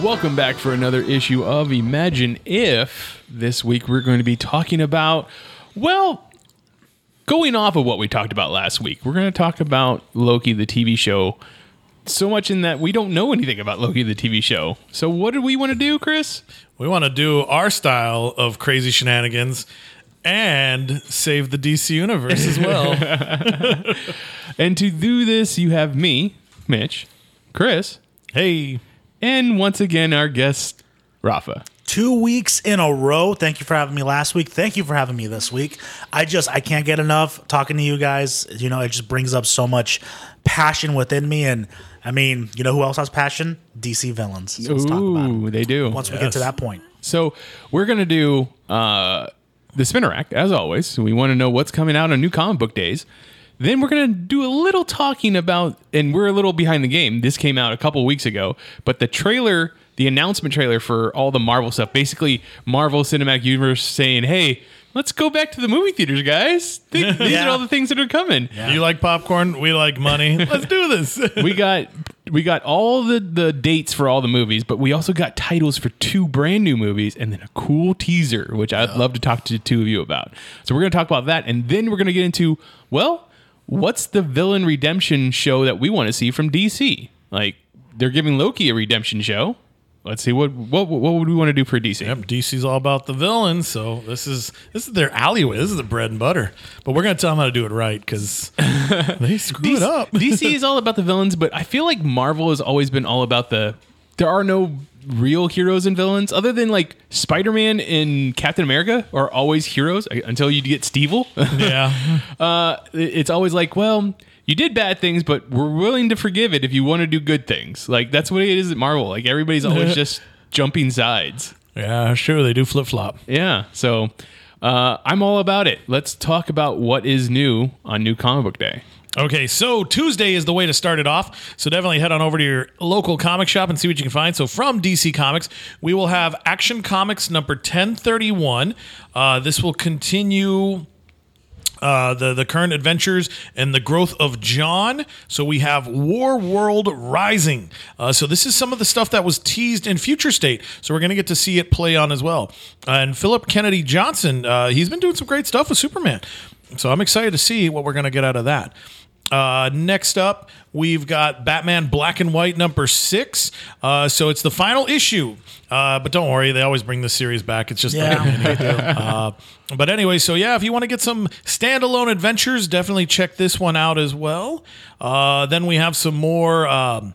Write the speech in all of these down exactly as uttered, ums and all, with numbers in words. Welcome back for another issue of Imagine If. This week we're going to be talking about, well, going off of what we talked about last week. We're going to talk about Loki, the T V show, so much in that we don't know anything about Loki, the T V show. So what do we want to do, Chris? We want to do our style of crazy shenanigans and save the D C universe as well. And to do this, you have me, Mitch, Chris. Hey. And once again, our guest, Rafa. Two weeks in a row. Thank you for having me last week. Thank you for having me this week. I just, I can't get enough talking to you guys. You know, it just brings up so much passion within me. And, I mean, you know who else has passion? D C villains. So let's Ooh, talk about them. They do. Once yes. we get to that point. So we're going to do uh, the Spinnerack, as always. We want to know what's coming out on new comic book days. Then we're going to do a little talking about, and we're a little behind the game. This came out a couple weeks ago, but the trailer, the announcement trailer for all the Marvel stuff, basically Marvel Cinematic Universe saying, hey, let's go back to the movie theaters, guys. These yeah. are all the things that are coming. Yeah. You like popcorn? We like money. Let's do this. We got we got all the, the dates for all the movies, but we also got titles for two brand new movies and then a cool teaser, which I'd love to talk to the two of you about. So we're going to talk about that, and then we're going to get into, well, what's the villain redemption show that we want to see from D C? Like, they're giving Loki a redemption show. Let's see what what what would we want to do for D C? Yep, D C's all about the villains, so this is this is their alleyway. This is the bread and butter. But we're gonna tell them how to do it right because they screw it up. D C is all about the villains, but I feel like Marvel has always been all about the. There are no real heroes and villains other than like Spider-Man and Captain America are always heroes until you get Stevel. Yeah. uh, it's always like, well, you did bad things, but we're willing to forgive it if you want to do good things. Like that's what it is at Marvel. Like everybody's always just jumping sides. Yeah, sure. They do flip flop. Yeah. So uh, I'm all about it. Let's talk about what is new on New Comic Book Day. Okay, so Tuesday is the way to start it off. So definitely head on over to your local comic shop and see what you can find. So from D C Comics, we will have Action Comics number ten thirty-one. Uh, this will continue uh, the, the current adventures and the growth of John. So we have War World Rising. Uh, so this is some of the stuff that was teased in Future State. So we're going to get to see it play on as well. Uh, and Philip Kennedy Johnson, uh, he's been doing some great stuff with Superman. So I'm excited to see what we're going to get out of that. Uh, next up, we've got Batman Black and White number six. Uh, so it's the final issue. Uh, but don't worry, they always bring this series back. It's just yeah. uh, but anyway, so yeah, if you want to get some standalone adventures, definitely check this one out as well. Uh, then we have some more... Um,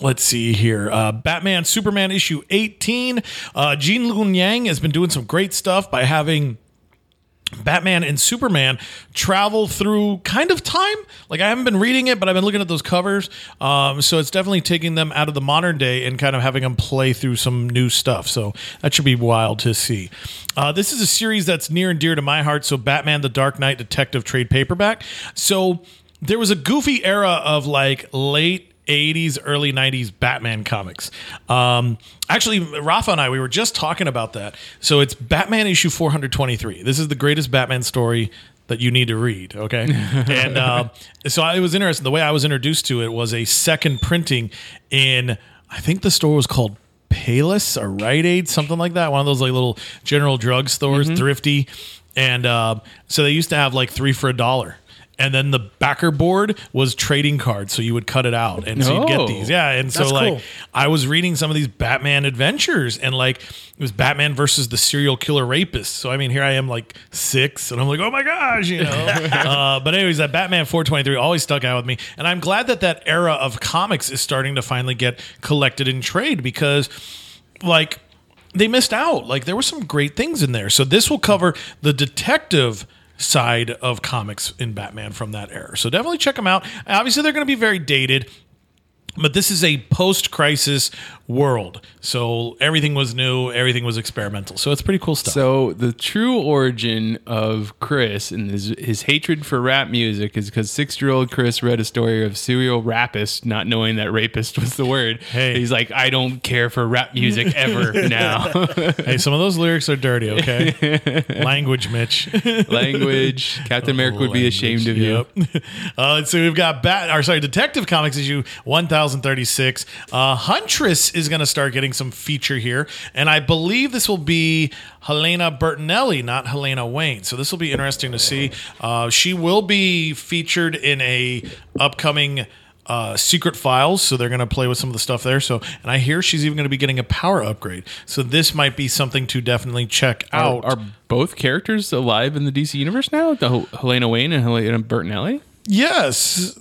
Let's see here. Uh, Batman, Superman issue eighteen. Uh, Jean Lun Yang has been doing some great stuff by having... Batman and Superman travel through kind of time. Like I haven't been reading it, but I've been looking at those covers. Um, so it's definitely taking them out of the modern day and kind of having them play through some new stuff. So that should be wild to see. Uh, this is a series that's near and dear to my heart. So Batman, the Dark Knight Detective trade paperback. So there was a goofy era of like late eighties, early nineties Batman comics. Um, actually, Rafa and I, we were just talking about that. So it's Batman issue four hundred twenty-three. This is the greatest Batman story that you need to read, okay? and uh, so I, it was interesting. The way I was introduced to it was a second printing in, I think the store was called Payless or Rite Aid, something like that. One of those like little general drug stores, mm-hmm. thrifty. And uh, so they used to have like three for a dollar. And then the backer board was trading cards, so you would cut it out, and so oh, you'd get these. Yeah, and so like cool. I was reading some of these Batman adventures, and like it was Batman versus the serial killer rapist. So I mean, here I am, like six, and I'm like, oh my gosh, you know. uh, but anyways, that Batman four twenty-three always stuck out with me, and I'm glad that that era of comics is starting to finally get collected in trade because, like, they missed out. Like there were some great things in there. So this will cover the detective side of comics in Batman from that era. So definitely check them out. Obviously, they're going to be very dated, but this is a post-crisis world. So everything was new, everything was experimental. So it's pretty cool stuff. So the true origin of Chris and his, his hatred for rap music is because six-year-old Chris read a story of serial rapist, not knowing that rapist was the word. Hey. He's like, I don't care for rap music ever now. Hey, some of those lyrics are dirty, okay? Language, Mitch. Language. Captain America oh, would language. be ashamed of yep. you. Uh, so we've got Bat, or sorry, Detective Comics issue one thousand thirty-six. Uh, Huntress is going to start getting some feature here, and I believe this will be Helena Bertinelli, not Helena Wayne. So this will be interesting to see. Uh, she will be featured in a upcoming uh, Secret Files, so they're going to play with some of the stuff there. So, and I hear she's even going to be getting a power upgrade. So this might be something to definitely check out. Are, are both characters alive in the D C universe now? The Helena Wayne and Helena Bertinelli? Yes.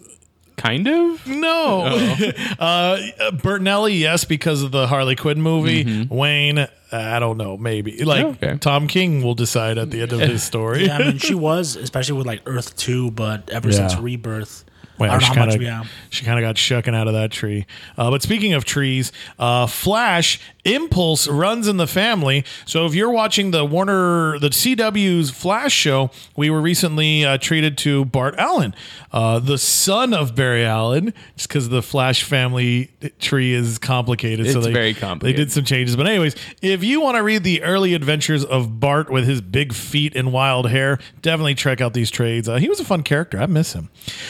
Kind of? No. uh, Bertinelli, yes, because of the Harley Quinn movie. Mm-hmm. Wayne, I don't know, maybe. Like, oh, okay. Tom King will decide at the end of his story. Yeah, I mean, she was, especially with, like, Earth two, but ever yeah. since Rebirth... Well, I don't know how much we have. She kind of got shucking out of that tree. Uh, but speaking of trees, uh, Flash Impulse runs in the family. So if you're watching the Warner, the C W's Flash show, we were recently uh, treated to Bart Allen, uh, the son of Barry Allen, just because the Flash family tree is complicated. It's so they, very complicated. They did some changes. But anyways, if you want to read the early adventures of Bart with his big feet and wild hair, definitely check out these trades. Uh, he was a fun character. I miss him.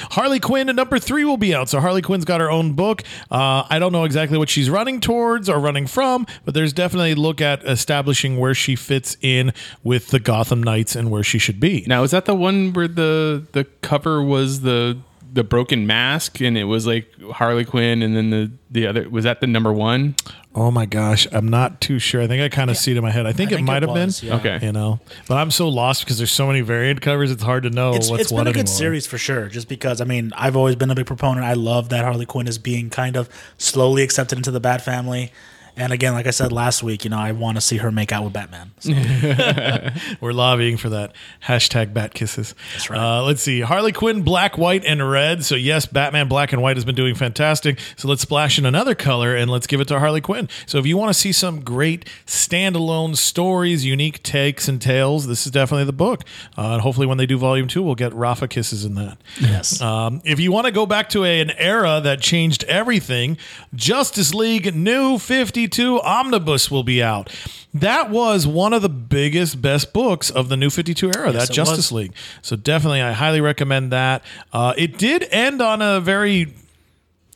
Harley Quinn. And number three will be out. So Harley Quinn's got her own book. Uh, I don't know exactly what she's running towards or running from, but there's definitely a look at establishing where she fits in with the Gotham Knights and where she should be. Now, is that the one where the the cover was the the broken mask and it was like Harley Quinn and then the, the other, was that the number one? Oh my gosh, I'm not too sure. I think I kind of yeah. see it in my head. I think I it might have been. Yeah. Okay. You know, but I'm so lost because there's so many variant covers, it's hard to know it's, what's it's what anymore. It's been a good anymore. series for sure, just because, I mean, I've always been a big proponent. I love that Harley Quinn is being kind of slowly accepted into the Bat family. And again, like I said last week, you know, I want to see her make out with Batman. So. We're lobbying for that. Hashtag Bat Kisses. That's right. Uh, let's see. Harley Quinn, black, white, and red. So yes, Batman black and white has been doing fantastic. So let's splash in another color and let's give it to Harley Quinn. So if you want to see some great standalone stories, unique takes and tales, this is definitely the book. Uh, and hopefully when they do volume two, we'll get Rafa Kisses in that. Yes. Um, if you want to go back to a, an era that changed everything, Justice League New fifty. fifty-two Omnibus will be out. That was one of the biggest, best books of the New fifty-two era, yes, that Justice was. League. So definitely, I highly recommend that. Uh, it did end on a very...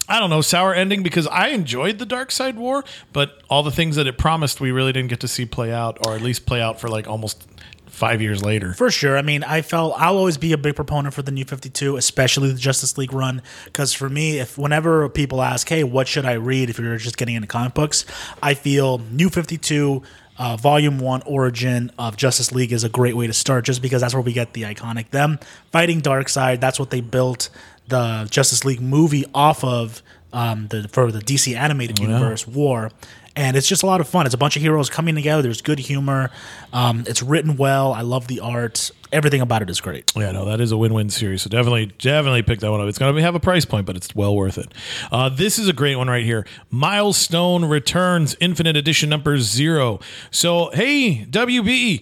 I don't know, sour ending, because I enjoyed the Dark Side War, but all the things that it promised, we really didn't get to see play out, or at least play out for like almost five years later. For sure. I mean, I felt I'll always be a big proponent for the New fifty-two, especially the Justice League run, because for me, if whenever people ask, hey, what should I read if you're just getting into comic books, I feel New fifty-two... Uh, volume one origin of Justice League is a great way to start, just because that's where we get the iconic them fighting Darkseid. That's what they built the Justice League movie off of, um, the, for the D C animated oh, universe yeah. War. And it's just a lot of fun. It's a bunch of heroes coming together. There's good humor. Um, it's written well. I love the art. Everything about it is great. Yeah, no, that is a win-win series. So definitely, definitely pick that one up. It's going to have a price point, but it's well worth it. Uh, this is a great one right here. Milestone Returns Infinite Edition number zero. So, hey, W B E.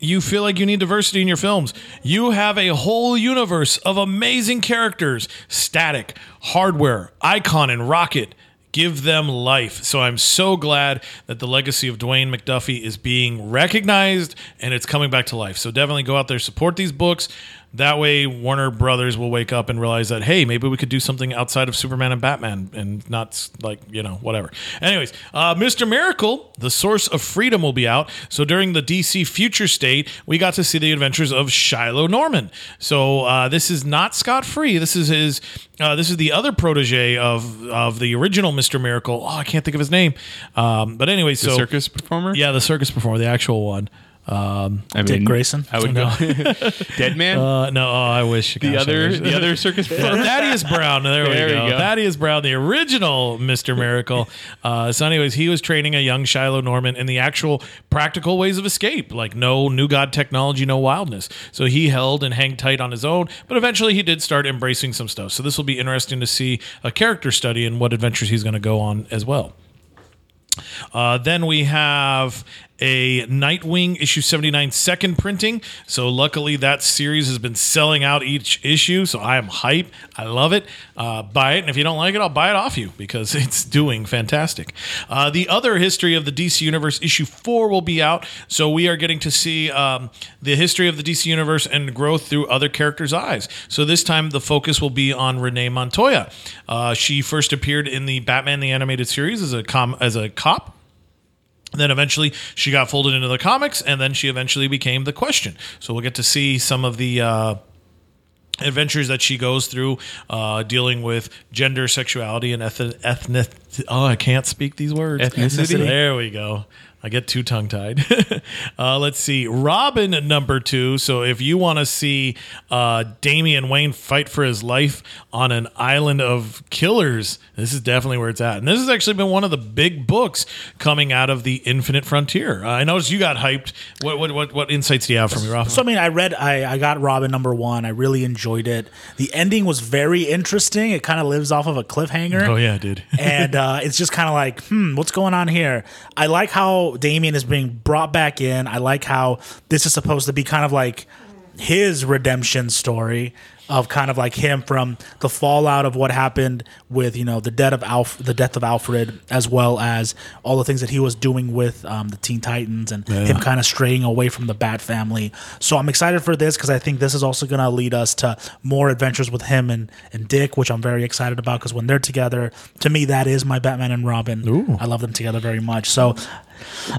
You feel like you need diversity in your films. You have a whole universe of amazing characters. Static, Hardware, Icon, and Rocket. Give them life. So I'm so glad that the legacy of Dwayne McDuffie is being recognized and it's coming back to life. So definitely go out there, support these books. That way Warner Brothers will wake up and realize that, hey, maybe we could do something outside of Superman and Batman and not like, you know, whatever. Anyways, uh, Mister Miracle, The Source of Freedom will be out. So during the D C Future State, we got to see the adventures of Shiloh Norman. So uh, this is not Scott Free. This is his... Uh, this is the other protege of of the original Mister Miracle. Oh, I can't think of his name. Um, but anyway, the so... The circus performer? Yeah, the circus performer, the actual one. Um, I mean, Dick Grayson. I would know. Dead Man? Uh, no, oh, I wish. The gosh, other wish. the other circus performer? Thaddeus Brown. There, there we, go. we go. Thaddeus Brown, the original Mister Miracle. Uh, so anyways, he was training a young Shiloh Norman in the actual practical ways of escape, like no new god technology, no wildness. So he held and hang tight on his own, but eventually he did start embracing some stuff. So this will be interesting to see a character study and what adventures he's going to go on as well. Uh, then we have a Nightwing issue seventy-nine second printing. So luckily that series has been selling out each issue. So I am hype. I love it. Uh, buy it. And if you don't like it, I'll buy it off you because it's doing fantastic. Uh, the other history of the D C Universe issue four will be out. So we are getting to see um, the history of the D C Universe and growth through other characters' eyes. So this time the focus will be on Renee Montoya. Uh, she first appeared in the Batman the Animated Series as a com- as a cop. Then eventually she got folded into the comics, and then she eventually became the Question. So we'll get to see some of the uh, adventures that she goes through uh, dealing with gender, sexuality, and eth- ethnic. Oh, I can't speak these words. Ethnicity. There we go. I get too tongue-tied. uh, let's see. Robin number two. So if you want to see uh, Damian Wayne fight for his life on an island of killers, this is definitely where it's at. And this has actually been one of the big books coming out of the Infinite Frontier. Uh, I noticed you got hyped. What what what, what insights do you have for me, Robin? So, I mean, I read, I, I got Robin number one. I really enjoyed it. The ending was very interesting. It kind of lives off of a cliffhanger. Oh, yeah, it did. and uh, it's just kind of like, hmm, what's going on here? I like how Damian is being brought back in. I like how this is supposed to be kind of like his redemption story of kind of like him from the fallout of what happened with, you know, the death of Alf- the death of Alfred, as well as all the things that he was doing with um, the Teen Titans and yeah. him kind of straying away from the Bat family. So I'm excited for this because I think this is also going to lead us to more adventures with him and, and Dick, which I'm very excited about because when they're together, to me, that is my Batman and Robin. Ooh. I love them together very much. So...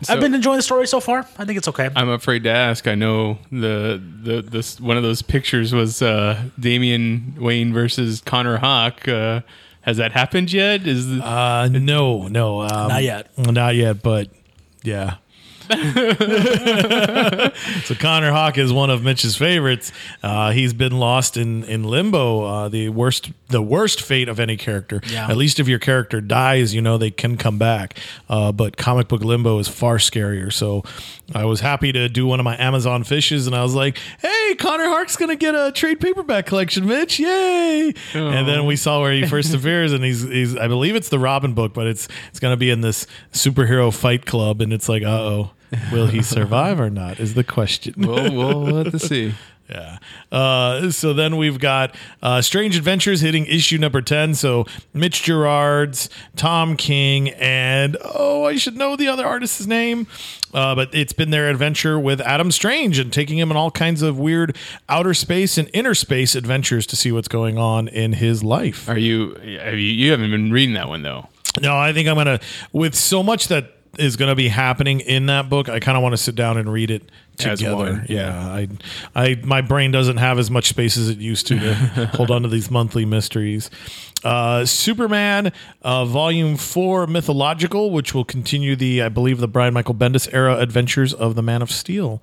So, I've been enjoying the story so far. I think it's okay. I'm afraid to ask. I know the the this one of those pictures was uh, Damian Wayne versus Connor Hawke. Uh, has that happened yet? Is uh, no, no, um, not yet, not yet. But yeah. So Connor Hawke is one of Mitch's favorites. Uh, he's been lost in in limbo, uh, the worst the worst fate of any character. Yeah. At least if your character dies, you know they can come back. Uh, but comic book limbo is far scarier. So I was happy to do one of my Amazon fishes, and I was like, "Hey, Connor Hawke's gonna get a trade paperback collection, Mitch! Yay!" Oh. And then we saw where he first appears, and he's, he's I believe it's the Robin book, but it's it's gonna be in this superhero fight club, and it's like, uh oh. Will he survive or not is the question. We'll, we'll have to see. Yeah. Uh, so then we've got uh, Strange Adventures hitting issue number ten. So Mitch Gerards, Tom King, and oh, I should know the other artist's name. Uh, but it's been their adventure with Adam Strange and taking him on all kinds of weird outer space and inner space adventures to see what's going on in his life. Are you? Have you, you haven't been reading that one, though. No, I think I'm going to, with so much that is going to be happening in that book, I kind of want to sit down and read it together. Yeah, yeah. I, I, my brain doesn't have as much space as it used to to hold on to these monthly mysteries. Uh, Superman, uh, Volume Four, Mythological, which will continue the, I believe, the Brian Michael Bendis era adventures of the Man of Steel.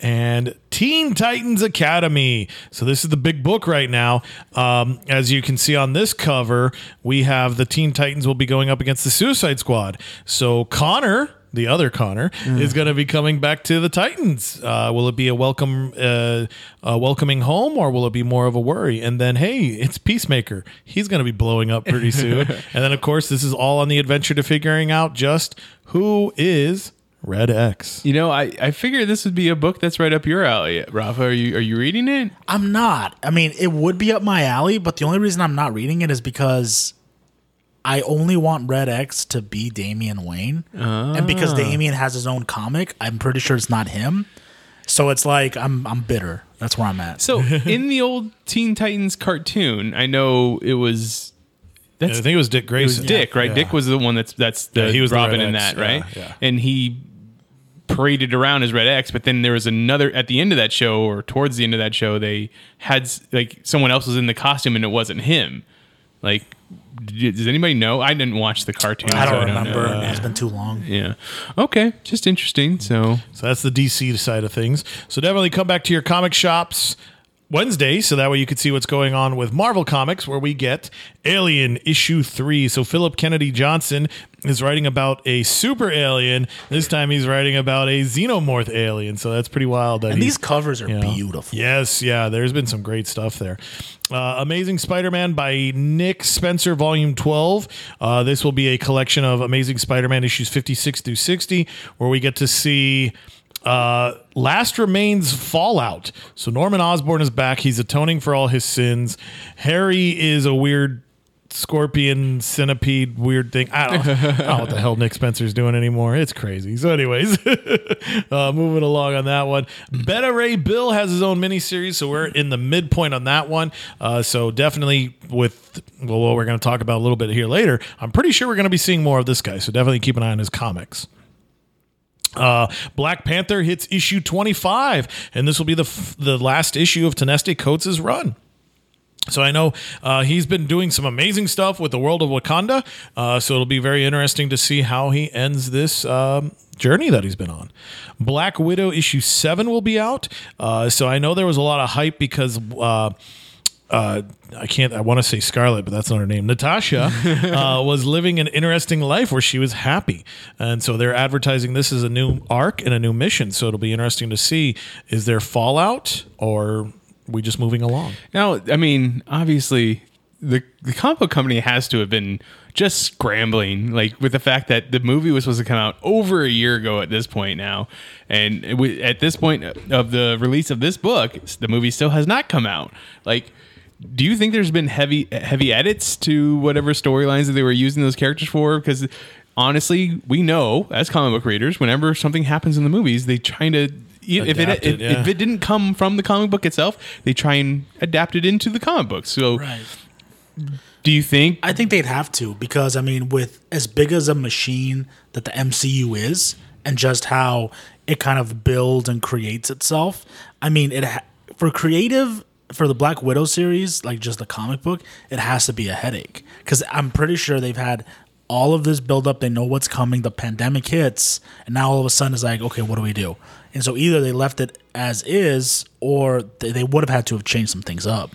And Teen Titans Academy. So this is the big book right now. Um, as you can see on this cover, we have the Teen Titans will be going up against the Suicide Squad. So Connor, the other Connor, mm. is going to be coming back to the Titans. Uh, will it be a welcome, uh, a welcoming home, or will it be more of a worry? And then, hey, it's Peacemaker. He's going to be blowing up pretty soon. And then, of course, this is all on the adventure to figuring out just who is Red X. You know, I, I figure this would be a book that's right up your alley. Rafa, are you are you reading it? I'm not. I mean, it would be up my alley, but the only reason I'm not reading it is because I only want Red X to be Damian Wayne. Oh. And because Damian has his own comic, I'm pretty sure it's not him. So it's like I'm I'm bitter. That's where I'm at. So in the old Teen Titans cartoon, I know it was that's, yeah, I think it was Dick Grayson. It was Dick, yeah. right? Yeah. Dick was the one that's that's the yeah, he was Robin the in that, X. right? Yeah, yeah. And he paraded around as Red X, but then there was another at the end of that show, or towards the end of that show, they had like someone else was in the costume and it wasn't him. Like, does anybody know? I didn't watch the cartoon. I don't so remember. I don't yeah. It's been too long. Yeah. Okay. Just interesting. So, so that's the D C side of things. So definitely come back to your comic shops. Wednesday, so that way you could see what's going on with Marvel Comics, where we get Alien issue three. So Philip Kennedy Johnson is writing about a super alien. This time he's writing about a xenomorph alien. So that's pretty wild. That and these covers are you know, beautiful. Yes. Yeah. There's been some great stuff there. Uh, Amazing Spider-Man by Nick Spencer, volume twelve. Uh, this will be a collection of Amazing Spider-Man issues fifty-six through sixty, where we get to see Uh, Last Remains Fallout. So Norman Osborn is back. He's atoning for all his sins. Harry is a weird scorpion centipede weird thing. I don't, I don't know what the hell Nick Spencer's doing anymore. It's crazy. So anyways, uh, moving along on that one. Beta Ray Bill has his own miniseries, so we're in the midpoint on that one. Uh, so definitely with well, what we're going to talk about a little bit here later, I'm pretty sure we're going to be seeing more of this guy. So definitely keep an eye on his comics. Uh, Black Panther hits issue twenty-five, and this will be the f- the last issue of Ta-Nehisi Coates' run. So I know uh, he's been doing some amazing stuff with the world of Wakanda, uh, so it'll be very interesting to see how he ends this um, journey that he's been on. Black Widow issue seven will be out, uh, so I know there was a lot of hype because... Uh, Uh, I can't, I want to say Scarlet, but that's not her name. Natasha uh, was living an interesting life where she was happy. And so they're advertising this as a new arc and a new mission. So it'll be interesting to see, is there fallout or are we just moving along? Now, I mean, obviously the, the comic book company has to have been just scrambling, like with the fact that the movie was supposed to come out over a year ago at this point now. And it w- at this point of the release of this book, the movie still has not come out. Like, do you think there's been heavy heavy edits to whatever storylines that they were using those characters for? Because honestly, we know as comic book readers, whenever something happens in the movies, they try to if it, it yeah. if it didn't come from the comic book itself, they try and adapt it into the comic book. So, right. Do you think? I think they'd have to, because I mean, with as big as a machine that the M C U is, and just how it kind of builds and creates itself. I mean, it for creative. For the Black Widow series, like just the comic book, it has to be a headache. Because I'm pretty sure they've had all of this build up. They know what's coming. The pandemic hits. And now all of a sudden it's like, okay, what do we do? And so either they left it as is, or they, they would have had to have changed some things up.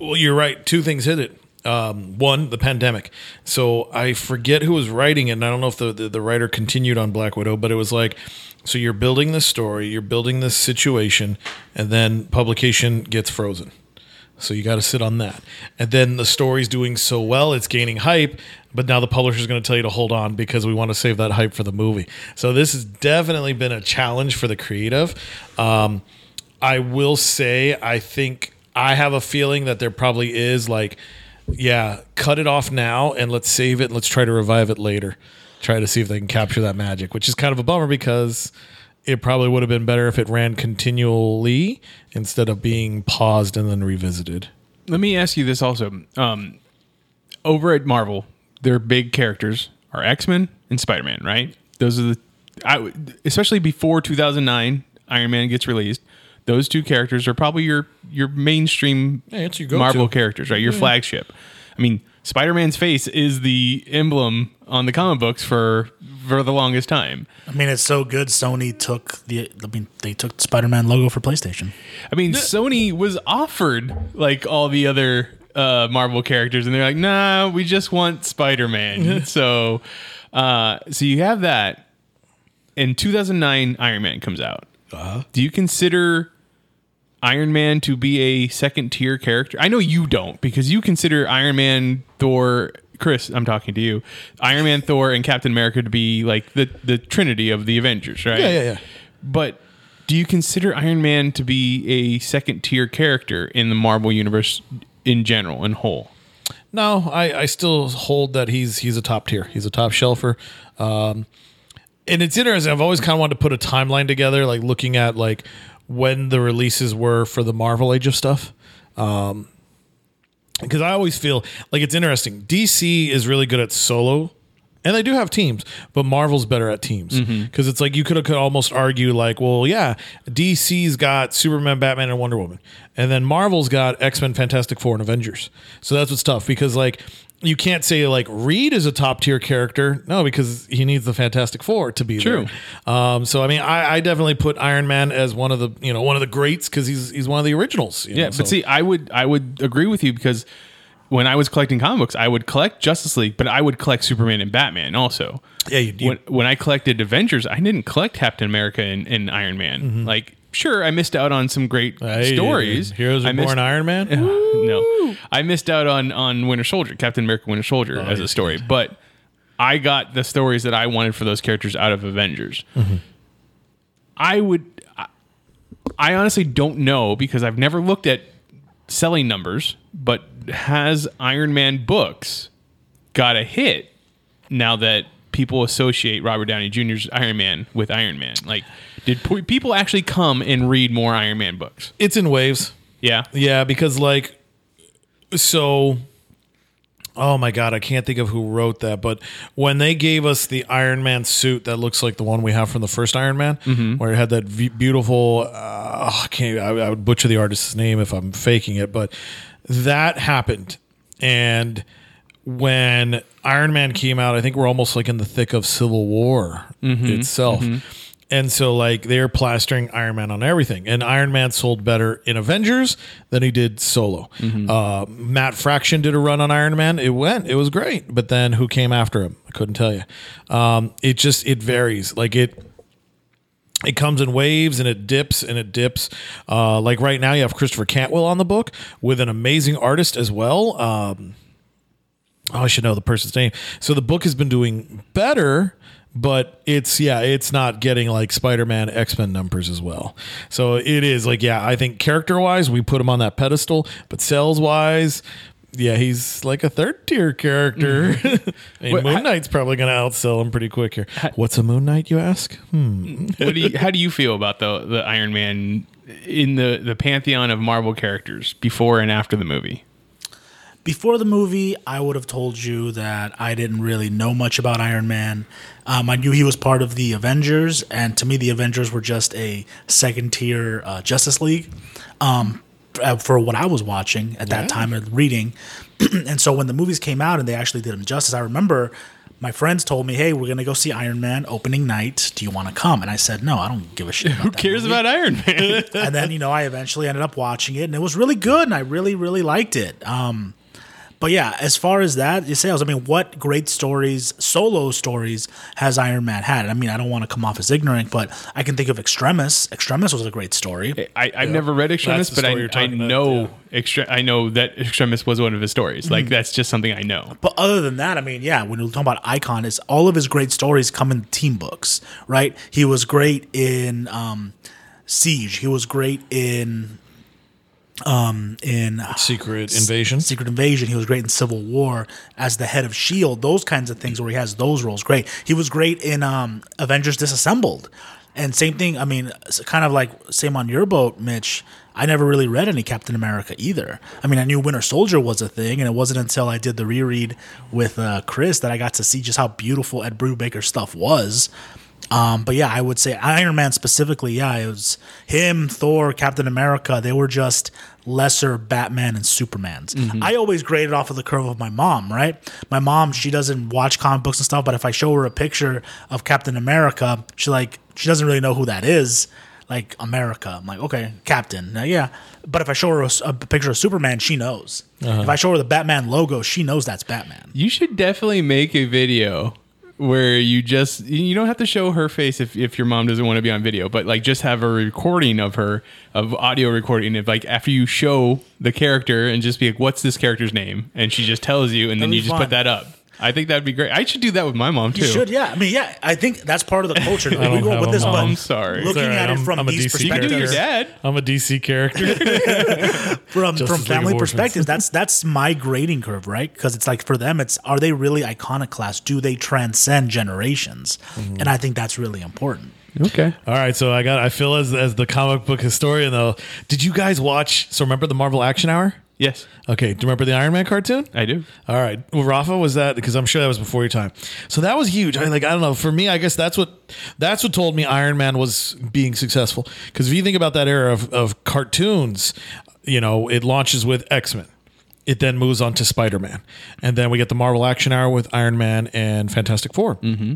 Well, you're right. Two things hit it. Um, one, the pandemic. So I forget who was writing it, and I don't know if the, the, the writer continued on Black Widow, but it was like, so you're building this story, you're building this situation, and then publication gets frozen. So you got to sit on that. And then the story's doing so well, it's gaining hype, but now the publisher's going to tell you to hold on because we want to save that hype for the movie. So this has definitely been a challenge for the creative. Um, I will say, I think I have a feeling that there probably is like, yeah, cut it off now and let's save it and let's try to revive it later. Try to see if they can capture that magic, which is kind of a bummer because it probably would have been better if it ran continually instead of being paused and then revisited. Let me ask you this also. Um, over at Marvel, their big characters are X-Men and Spider-Man, right? Those are the, I, especially before two thousand nine, Iron Man gets released. Those two characters are probably your your mainstream yeah, it's your go-to. Marvel characters, right? Your yeah. flagship. I mean, Spider-Man's face is the emblem on the comic books for for the longest time. I mean, it's so good. Sony took the I mean, they took the Spider-Man logo for PlayStation. I mean, yeah. Sony was offered like all the other uh, Marvel characters, and they're like, "Nah, we just want Spider-Man." so, uh, so you have that. In two thousand nine, Iron Man comes out. Uh-huh. Do you consider Iron Man to be a second tier character? I know you don't, because you consider Iron Man, Thor, Chris, I'm talking to you, Iron Man, Thor, and Captain America to be like the, the trinity of the Avengers, right? Yeah, yeah, yeah. But do you consider Iron Man to be a second tier character in the Marvel Universe in general, in whole? No, I, I still hold that he's he's a top tier. He's a top shelfer. Um And it's interesting. I've always kind of wanted to put a timeline together, like looking at like when the releases were for the Marvel Age of stuff. Um, because I always feel like it's interesting. D C is really good at solo, and they do have teams, but Marvel's better at teams. Mm-hmm. Because it's like you could, could almost argue like, well, yeah, D C's got Superman, Batman, and Wonder Woman. And then Marvel's got X-Men, Fantastic Four, and Avengers. So that's what's tough because like you can't say like Reed is a top tier character. No, because he needs the Fantastic Four to be true. There. Um, so, I mean, I, I definitely put Iron Man as one of the, you know, one of the greats because he's, he's one of the originals. You yeah. Know, so. But see, I would, I would agree with you because when I was collecting comic books, I would collect Justice League, but I would collect Superman and Batman also. Yeah. You, you, when, when I collected Avengers, I didn't collect Captain America and, and Iron Man. Mm-hmm. Like, sure, I missed out on some great hey, stories. Heroes Are Born Iron Man? Uh, no. I missed out on, on Winter Soldier, Captain America Winter Soldier oh, as a story. Good. But I got the stories that I wanted for those characters out of Avengers. Mm-hmm. I would... I, I honestly don't know because I've never looked at selling numbers, but has Iron Man books got a hit now that people associate Robert Downey Junior's Iron Man with Iron Man? Like, did po- people actually come and read more Iron Man books? It's in waves. Yeah. Yeah, because like, so, oh my God, I can't think of who wrote that, but when they gave us the Iron Man suit that looks like the one we have from the first Iron Man, mm-hmm. where it had that v- beautiful, uh, I, can't, I, I would butcher the artist's name if I'm faking it, but that happened. And when Iron Man came out, I think we're almost like in the thick of Civil War mm-hmm, itself. Mm-hmm. And so like they're plastering Iron Man on everything. And Iron Man sold better in Avengers than he did solo. Mm-hmm. Uh, Matt Fraction did a run on Iron Man. It went, it was great. But then who came after him? I couldn't tell you. Um, it just, it varies. Like it, It comes in waves and it dips and it dips. Uh, like right now you have Christopher Cantwell on the book with an amazing artist as well. Um, Oh, I should know the person's name. So the book has been doing better, but it's, yeah, it's not getting like Spider-Man, X-Men numbers as well. So it is like, yeah, I think character-wise, we put him on that pedestal, but sales-wise, yeah, he's like a third-tier character. Mm-hmm. I mean, Wait, Moon Knight's I, probably going to outsell him pretty quick here. I, What's a Moon Knight, you ask? Hmm. What do you, how do you feel about the, the Iron Man in the, the pantheon of Marvel characters before and after the movie? Before the movie, I would have told you that I didn't really know much about Iron Man. Um, I knew he was part of the Avengers, and to me, the Avengers were just a second-tier uh, Justice League um, for what I was watching at that yeah. time and reading. And so when the movies came out and they actually did him justice, I remember my friends told me, hey, we're going to go see Iron Man opening night. Do you want to come? And I said, no, I don't give a shit about Who that cares movie. About Iron Man? And then, you know, I eventually ended up watching it, and it was really good, and I really, really liked it. Um But yeah, as far as that, your sales, I mean, what great stories, solo stories, has Iron Man had? I mean, I don't want to come off as ignorant, but I can think of Extremis. Extremis was a great story. I, I've yeah. never read Extremis, but I, I know about, yeah. extre- I know that Extremis was one of his stories. Like, mm-hmm. that's just something I know. But other than that, I mean, yeah, when we're talking about Icon, it's all of his great stories come in team books, right? He was great in um, Siege. He was great in... Um, in Secret Invasion, Secret Invasion, he was great in Civil War as the head of S H I E L D. Those kinds of things where he has those roles, great. He was great in um, Avengers Disassembled, and same thing. I mean, kind of like same on your boat, Mitch. I never really read any Captain America either. I mean, I knew Winter Soldier was a thing, and it wasn't until I did the reread with uh, Chris that I got to see just how beautiful Ed Brubaker's stuff was. Um, but yeah, I would say Iron Man specifically, yeah, it was him, Thor, Captain America. They were just lesser Batman and Supermans. Mm-hmm. I always graded off of the curve of my mom, right? My mom, she doesn't watch comic books and stuff, but if I show her a picture of Captain America, she like she doesn't really know who that is. Like America, I'm like, okay, Captain, now, yeah. But if I show her a, a picture of Superman, she knows. Uh-huh. If I show her the Batman logo, she knows that's Batman. You should definitely make a video where you just, you don't have to show her face if, if your mom doesn't want to be on video, but like just have a recording of her, of audio recording of like after you show the character and just be like, what's this character's name? And she just tells you and that'd then you just fun. Put that up. I think that'd be great. I should do that with my mom too. You should, yeah. I mean, yeah, I think that's part of the culture. We go with this, but I'm sorry. Looking right, at I'm, it from these perspectives. You do your dad. I'm a D C character. from Justice from family perspectives, that's that's my grading curve, right? Because it's like for them, it's are they really iconoclast? Do they transcend generations? Mm-hmm. And I think that's really important. Okay. All right. So I got. I feel as as the comic book historian though. Did you guys watch? So remember the Marvel Action Hour? Yes. Okay. Do you remember the Iron Man cartoon? I do. All right. Well, Rafa, was that because I'm sure that was before your time. So that was huge. I like. I don't know. For me, I guess that's what that's what told me Iron Man was being successful. Because if you think about that era of, of cartoons, you know, it launches with X-Men. it then moves on to Spider-Man. And then we get the Marvel Action Hour with Iron Man and Fantastic Four. Mm-hmm.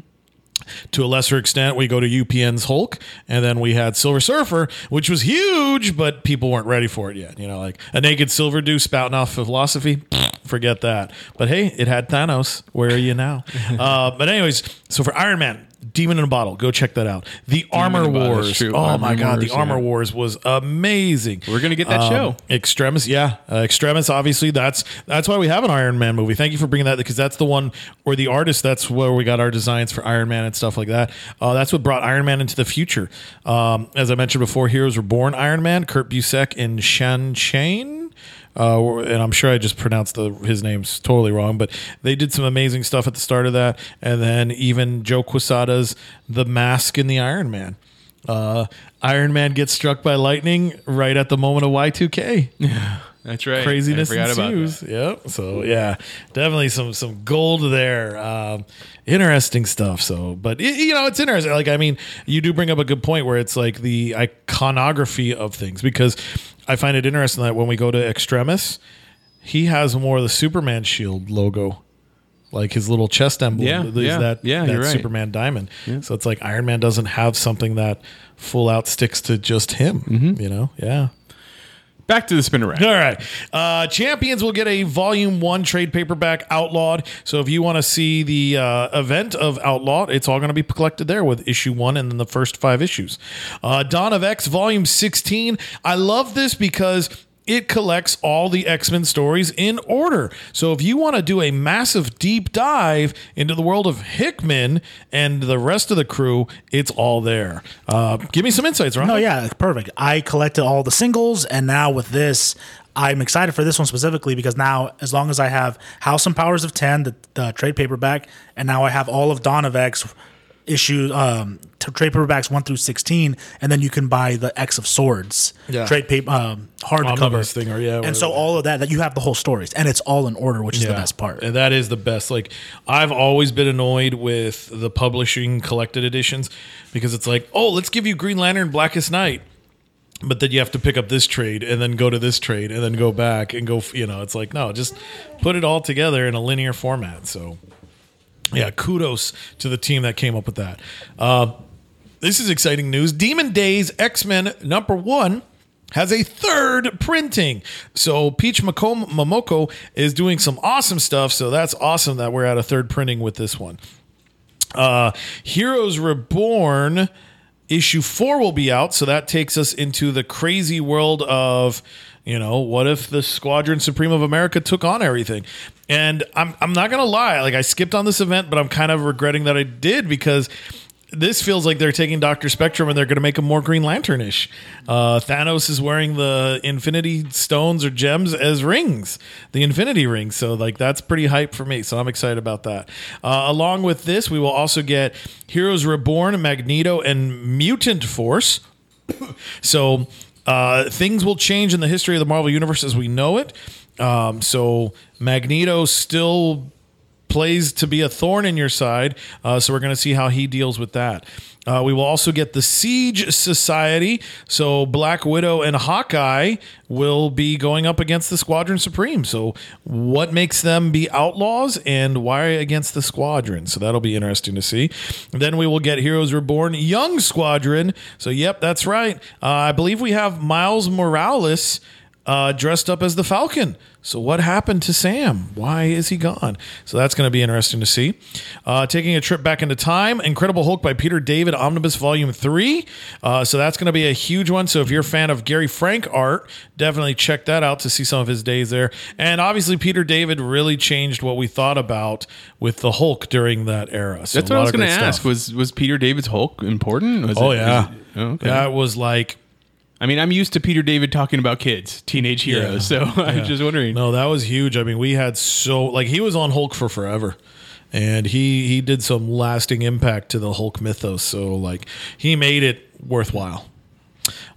To a lesser extent, we go to U P N's Hulk, and then we had Silver Surfer, which was huge, but people weren't ready for it yet. You know, like a naked Silver Dew spouting off philosophy, forget that. But hey, it had Thanos. Where are you now? uh, but anyways, so for Iron Man, Demon in a Bottle, go check that out. The Armor Wars. Oh Armor my God, Wars, the Armor yeah. Wars was amazing. We're gonna get that um, show. Extremis, yeah, uh, Extremis. Obviously, that's that's why we have an Iron Man movie. Thank you for bringing that because that's the one or the artist. That's where we got our designs for Iron Man and stuff like that. Uh, that's what brought Iron Man into the future. Um, as I mentioned before, Heroes Were Born. Iron Man, Kurt Busiek and Shan Chain. Uh, and I'm sure I just pronounced the, his names totally wrong, but they did some amazing stuff at the start of that. And then even Joe Quesada's The Mask in the Iron Man. Uh, Iron Man gets struck by lightning right at the moment of Y two K. Yeah, that's right. Craziness ensues. Yep. So yeah, definitely some some gold there. Um, interesting stuff. So, but it, you know, it's interesting. Like, I mean, you do bring up a good point where it's like the iconography of things because I find it interesting that when we go to Extremis, he has more of the Superman shield logo. Like his little chest emblem yeah, is yeah, that, yeah, that right. Superman diamond. Yeah. So it's like Iron Man doesn't have something that full out sticks to just him, mm-hmm. you know? Yeah. Back to the spinner rack. All right. Uh, Champions will get a volume one trade paperback, Outlawed. So if you want to see the uh, event of Outlawed, it's all going to be collected there with issue one and then the first five issues. Uh, Dawn of X, volume sixteen. I love this because it collects all the X-Men stories in order. So if you want to do a massive deep dive into the world of Hickman and the rest of the crew, it's all there. Uh, give me some insights, Ron. No, yeah, it's perfect. I collected all the singles, and now with this, I'm excited for this one specifically because now as long as I have House and Powers of ten, the, the trade paperback, and now I have all of Dawn of X issue um, trade paperbacks one through sixteen, and then you can buy the X of Swords yeah. trade paper um, hardcover thing, or yeah, and whatever. So all of that that you have the whole stories, and it's all in order, which is yeah. the best part. And that is the best. Like I've always been annoyed with the publishing collected editions because it's like, oh, let's give you Green Lantern, Blackest Night. But then you have to pick up this trade and then go to this trade and then go back and go. You know, it's like no, just put it all together in a linear format. So. Yeah, kudos to the team that came up with that. Uh, this is exciting news. Demon Days X-Men number one has a third printing. So Peach Momoko is doing some awesome stuff. So that's awesome that we're at a third printing with this one. Uh, Heroes Reborn issue four will be out. So that takes us into the crazy world of, you know, what if the Squadron Supreme of America took on everything? And I'm I'm not going to lie, like I skipped on this event, but I'm kind of regretting that I did because this feels like they're taking Doctor Spectrum and they're going to make him more Green Lantern-ish. Uh, Thanos is wearing the Infinity Stones or Gems as rings, the Infinity Rings. So like that's pretty hype for me. So I'm excited about that. Uh, along with this, we will also get Heroes Reborn, Magneto, and Mutant Force. So uh, things will change in the history of the Marvel Universe as we know it. Um, so Magneto still plays to be a thorn in your side. Uh, so we're going to see how he deals with that. Uh, we will also get the Siege Society. So Black Widow and Hawkeye will be going up against the Squadron Supreme. So what makes them be outlaws and why against the Squadron? So that'll be interesting to see. And then we will get Heroes Reborn Young Squadron. So, yep, that's right. Uh, I believe we have Miles Morales Uh, dressed up as the Falcon. So what happened to Sam? Why is he gone? So that's going to be interesting to see. Uh, taking a trip back into time, Incredible Hulk by Peter David, Omnibus Volume three. Uh, so that's going to be a huge one. So if you're a fan of Gary Frank art, definitely check that out to see some of his days there. And obviously Peter David really changed what we thought about with the Hulk during that era. So that's what I was going to ask. Was was Peter David's Hulk important? Was oh, it, yeah. Was it, oh, okay. That was like... I mean, I'm used to Peter David talking about kids, teenage heroes, yeah, so I'm yeah. just wondering. No, that was huge. I mean, we had so... Like, he was on Hulk for forever, and he, he did some lasting impact to the Hulk mythos, so, like, he made it worthwhile.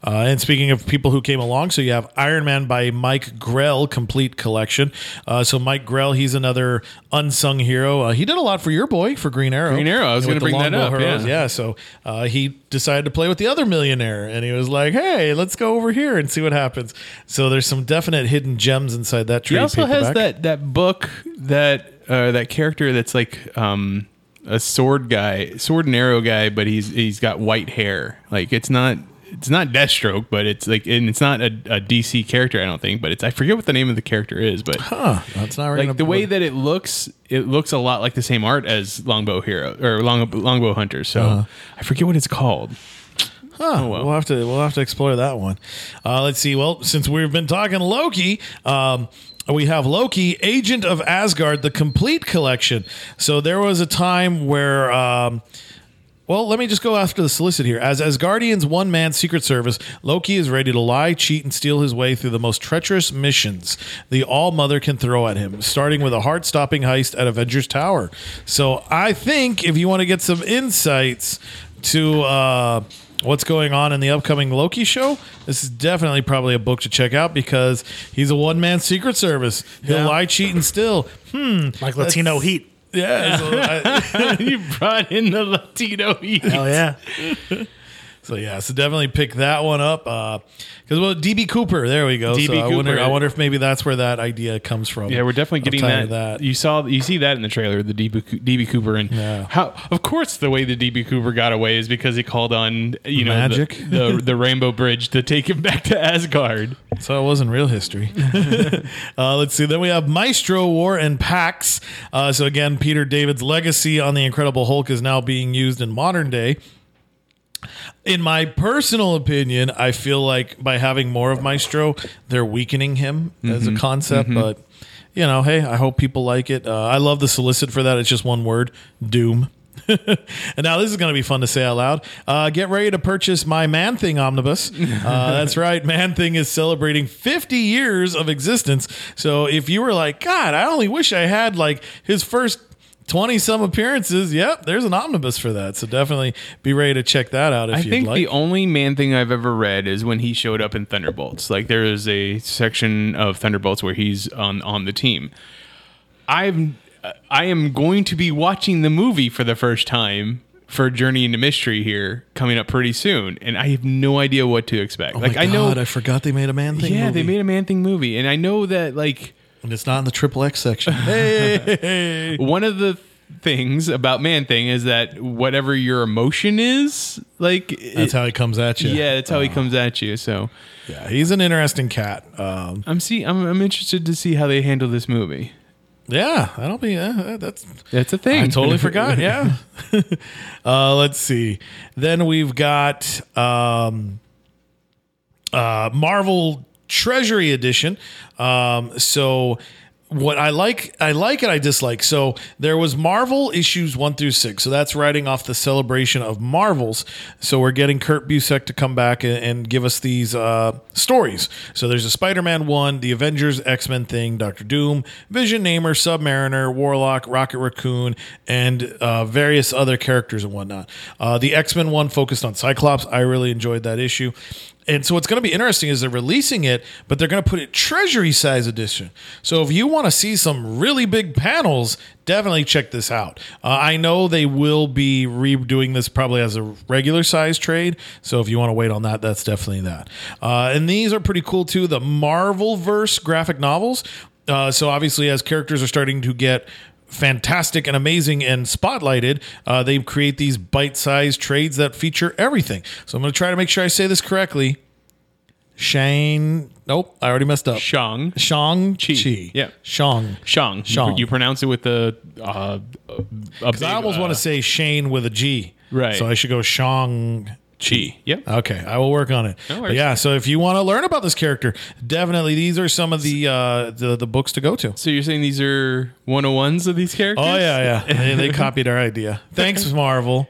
Uh, and speaking of people who came along, so you have Iron Man by Mike Grell, complete collection. Uh, so Mike Grell, he's another unsung hero. Uh, he did a lot for your boy, for Green Arrow. Green Arrow, I was going to bring that up. Yeah. yeah, so uh, he decided to play with the other millionaire, and he was like, hey, let's go over here and see what happens. So there's some definite hidden gems inside that trade paperback. He also has that, that book, that uh, that character that's like... Um, a sword guy, sword and arrow guy, but he's he's got white hair. Like it's not it's not Deathstroke, but it's like, and it's not a, a D C character, I don't think. But it's, I forget what the name of the character is, but huh, that's not right. Like the way that it looks, it looks a lot like the same art as Longbow Hero or Long, Longbow Hunter. So uh-huh. I forget what it's called. Huh. Oh, well. We'll have to we'll have to explore that one. Uh, let's see. Well, since we've been talking Loki. Um, We have Loki, Agent of Asgard, the complete collection. So there was a time where... Um Well, let me just go after the solicit here. As Asgardian's one-man secret service, Loki is ready to lie, cheat, and steal his way through the most treacherous missions the All-Mother can throw at him, starting with a heart-stopping heist at Avengers Tower. So I think if you want to get some insights to... Uh, what's going on in the upcoming Loki show? This is definitely probably a book to check out because he's a one-man secret service. He'll yeah. lie, cheat, and steal. Hmm. Like Latino Heat. Yeah. I, you brought in the Latino Heat. Hell yeah. So, yeah, so definitely pick that one up. Because, uh, well, D B Cooper, there we go. D B so Cooper. I wonder, I wonder if maybe that's where that idea comes from. Yeah, we're definitely getting that. that. You saw, you see that in the trailer, the D B Cooper. And yeah. how, of course, the way the D B Cooper got away is because he called on, you know, magic, the, the, the Rainbow Bridge to take him back to Asgard. So it wasn't real history. uh, let's see. Then we have Maestro War and Pax. Uh, so, again, Peter David's legacy on the Incredible Hulk is now being used in modern day. In my personal opinion, I feel like by having more of Maestro, they're weakening him mm-hmm. as a concept. Mm-hmm. But, you know, hey, I hope people like it. Uh, I love the solicit for that. It's just one word, doom. And now this is going to be fun to say out loud. Uh, get ready to purchase my Man-Thing omnibus. Uh, that's right. Man-Thing is celebrating fifty years of existence. So if you were like, God, I only wish I had like his first twenty some appearances. Yep, there's an omnibus for that. So definitely be ready to check that out if I you'd like. I think the only Man-Thing I've ever read is when he showed up in Thunderbolts. Like there is a section of Thunderbolts where he's on, on the team. I'm I am going to be watching the movie for the first time for Journey into Mystery here coming up pretty soon, and I have no idea what to expect. Oh like my God, I know I forgot they made a Man-Thing yeah, movie. Yeah, they made a Man-Thing movie, and I know that like and it's not in the triple X section. Hey. One of the things about Man-Thing is that whatever your emotion is, like that's it, how he comes at you. Yeah, that's how uh, he comes at you. So, yeah, he's an interesting cat. Um, I'm see. I'm, I'm interested to see how they handle this movie. Yeah, that'll be uh, that's that's a thing. I totally forgot. Yeah. uh, let's see. Then we've got um, uh, Marvel Treasury Edition. Um, so what I like, I like and I dislike. So there was Marvel issues one through six. So that's writing off the celebration of Marvels. So we're getting Kurt Busiek to come back and, and give us these uh, stories. So there's a Spider-Man one, the Avengers, X-Men thing, Doctor Doom, Vision, Namer, Submariner, Warlock, Rocket Raccoon, and uh, various other characters and whatnot. Uh, the X-Men one focused on Cyclops. I really enjoyed that issue. And so what's going to be interesting is they're releasing it, but they're going to put it Treasury size edition. So if you want to see some really big panels, definitely check this out. Uh, I know they will be redoing this probably as a regular size trade. So if you want to wait on that, that's definitely that. Uh, and these are pretty cool too. The Marvelverse graphic novels. Uh, so obviously as characters are starting to get fantastic and amazing and spotlighted, uh, they create these bite-sized trades that feature everything. So I'm going to try to make sure I say this correctly. Shang. Nope, I already messed up. Shang. Shang-Chi. Yeah. Shang. Shang. Shang. You pronounce it with the... Uh, Because I almost uh, want to say Shane with a G. Right. So I should go Shang... Chi. Yep. Okay. I will work on it. No worries. Yeah. So if you want to learn about this character, definitely these are some of the uh, the, the books to go to. So you're saying these are one oh ones of these characters? Oh, yeah, yeah. they, they copied our idea. Thanks, Marvel.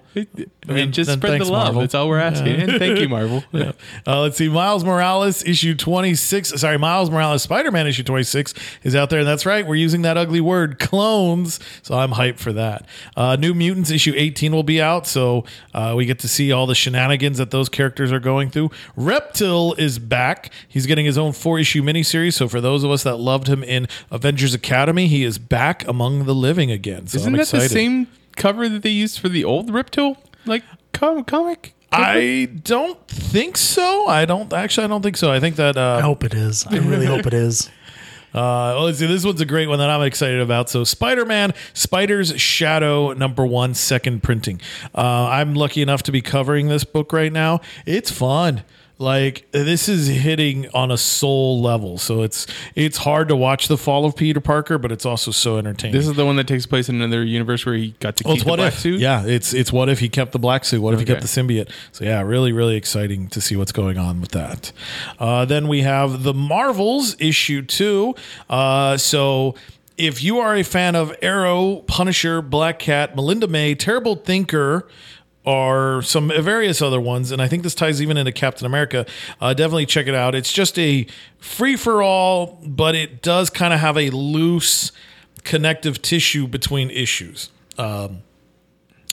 I mean, and just spread thanks, the love. Marvel. That's all we're asking. Yeah. And thank you, Marvel. Yeah. Uh, let's see. Miles Morales issue twenty-six. Sorry, Miles Morales Spider-Man issue twenty-six is out there. And that's right. We're using that ugly word, clones. So I'm hyped for that. Uh, New Mutants issue eighteen will be out. So uh, we get to see all the shenanigans that those characters are going through. Reptil is back. He's getting his own four-issue miniseries. So for those of us that loved him in Avengers Academy, he is back among the living again. So Isn't I'm that excited. the same cover that they used for the old Reptil? Like com- comic? I don't think so. I don't actually. I don't think so. I think that. Uh, I hope it is. I really hope it is. Uh, well, let's see. This one's a great one that I'm excited about. So, Spider-Man, Spider's Shadow, number one, second printing. Uh, I'm lucky enough to be covering this book right now. It's fun. Like, this is hitting on a soul level. So it's it's hard to watch the fall of Peter Parker, but it's also so entertaining. This is the one that takes place in another universe where he got to well, keep the black if. suit? Yeah, it's it's what if he kept the black suit? What okay. if he kept the symbiote? So yeah, really, really exciting to see what's going on with that. Uh, then we have the Marvels issue two. Uh, so... If you are a fan of Arrow, Punisher, Black Cat, Melinda May, Terrible Thinker, or some various other ones, and I think this ties even into Captain America, uh, definitely check it out. It's just a free-for-all, but it does kind of have a loose connective tissue between issues. Um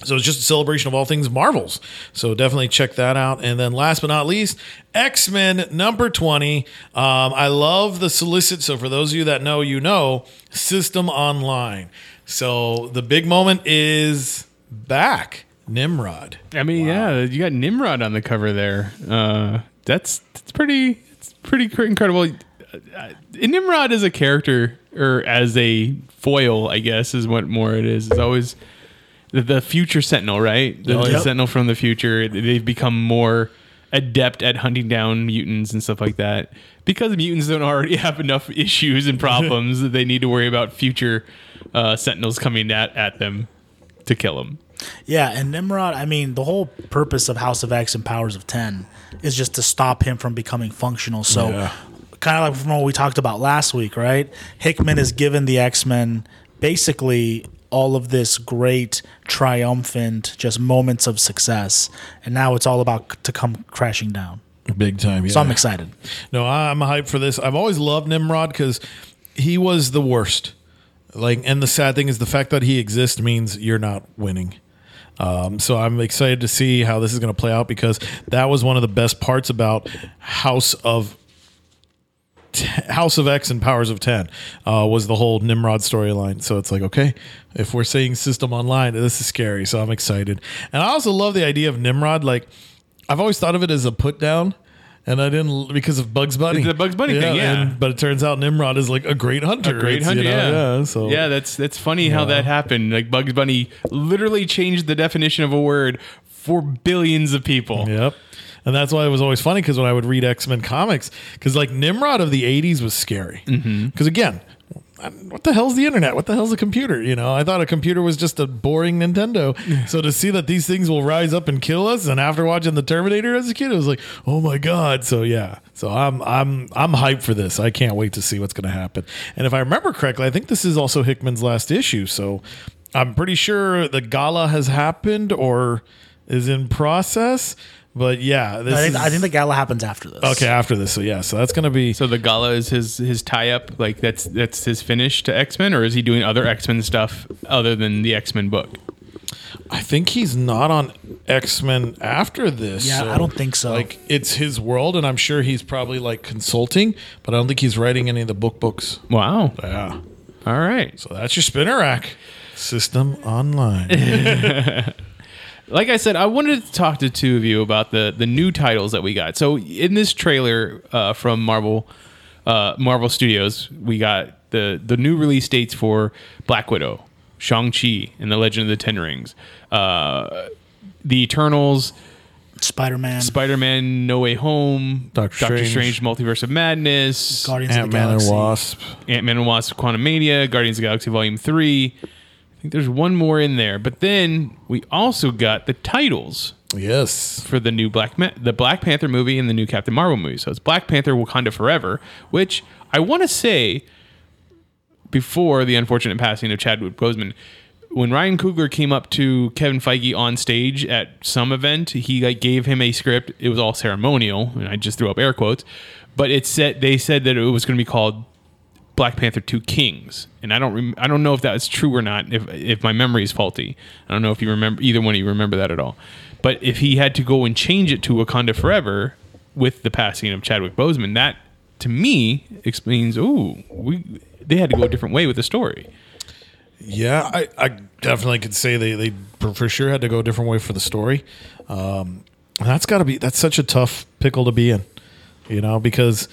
So it's just a celebration of all things Marvels. So definitely check that out. And then last but not least, X-Men number twenty. Um, I love the solicit. So for those of you that know, you know, System Online. So the big moment is back. Nimrod. I mean, wow. yeah, you got Nimrod on the cover there. Uh, that's, that's pretty, it's pretty incredible. Nimrod as a character or as a foil, I guess, is what more it is. It's always... The future Sentinel, right? The, oh, yep. the Sentinel from the future. They've become more adept at hunting down mutants and stuff like that because mutants don't already have enough issues and problems that they need to worry about future uh, Sentinels coming at, at them to kill them. Yeah, and Nimrod, I mean, the whole purpose of House of X and Powers of ten is just to stop him from becoming functional. So yeah. kind of like from what we talked about last week, right? Hickman has given the X-Men basically... all of this great, triumphant, just moments of success. And now it's all about to come crashing down. Big time, yeah. So I'm excited. No, I'm hyped for this. I've always loved Nimrod because he was the worst. Like, and the sad thing is the fact that he exists means you're not winning. Um, so I'm excited to see how this is going to play out because that was one of the best parts about House of House of X and Powers of ten uh, was the whole Nimrod storyline. So it's like, okay, if we're saying System Online, this is scary. So I'm excited. And I also love the idea of Nimrod. Like, I've always thought of it as a put down. And I didn't because of Bugs Bunny. It's the Bugs Bunny yeah, thing, yeah. And, but it turns out Nimrod is like a great hunter. A great hunter, you know, yeah. yeah. So yeah, that's that's funny yeah. how that happened. Like Bugs Bunny literally changed the definition of a word for billions of people. Yep. And that's why it was always funny because when I would read X-Men comics, because like Nimrod of the eighties was scary. Because mm-hmm. again, what the hell's the internet? What the hell's a computer? You know, I thought a computer was just a boring Nintendo. Yeah. So to see that these things will rise up and kill us, and after watching the Terminator as a kid, it was like, oh my god. So yeah, so I'm I'm I'm hyped for this. I can't wait to see what's going to happen. And if I remember correctly, I think this is also Hickman's last issue. So I'm pretty sure the gala has happened or is in process. But yeah, this I, think, is, I think the gala happens after this. Okay, after this. So yeah, so that's gonna be. So the gala is his his tie up. Like that's that's his finish to X-Men, or is he doing other X-Men stuff other than the X-Men book? I think he's not on X-Men after this. Yeah, so, I don't think so. Like it's his world, and I'm sure he's probably like consulting, but I don't think he's writing any of the book books. Wow. Yeah. All right. So that's your spinner rack. System Online. Like I said, I wanted to talk to two of you about the, the new titles that we got. So in this trailer uh, from Marvel uh, Marvel Studios, we got the, the new release dates for Black Widow, Shang-Chi, and The Legend of the Ten Rings, uh, The Eternals, Spider-Man, Spider-Man, No Way Home, Doctor, Doctor Strange. Strange, Multiverse of Madness, Guardians Ant of the Man Galaxy, and Wasp. Ant-Man and Wasp, Quantumania, Guardians of the Galaxy Volume three. There's one more in there, but then we also got the titles. Yes, for the new Black Ma- the Black Panther movie and the new Captain Marvel movie. So it's Black Panther: Wakanda Forever, which I want to say before the unfortunate passing of Chadwick Boseman when Ryan Coogler came up to Kevin Feige on stage at some event, he like gave him a script. It was all ceremonial, and I just threw up air quotes. But it said they said that it was going to be called Black Panther Two Kings, and I don't rem- I don't know if that's true or not. If if my memory is faulty, I don't know if you remember either one of you remember that at all. But if he had to go and change it to Wakanda Forever with the passing of Chadwick Boseman, that to me explains. Ooh, we they had to go a different way with the story. Yeah, I, I definitely could say they, they for sure had to go a different way for the story. Um, that's got to be that's such a tough pickle to be in, you know, because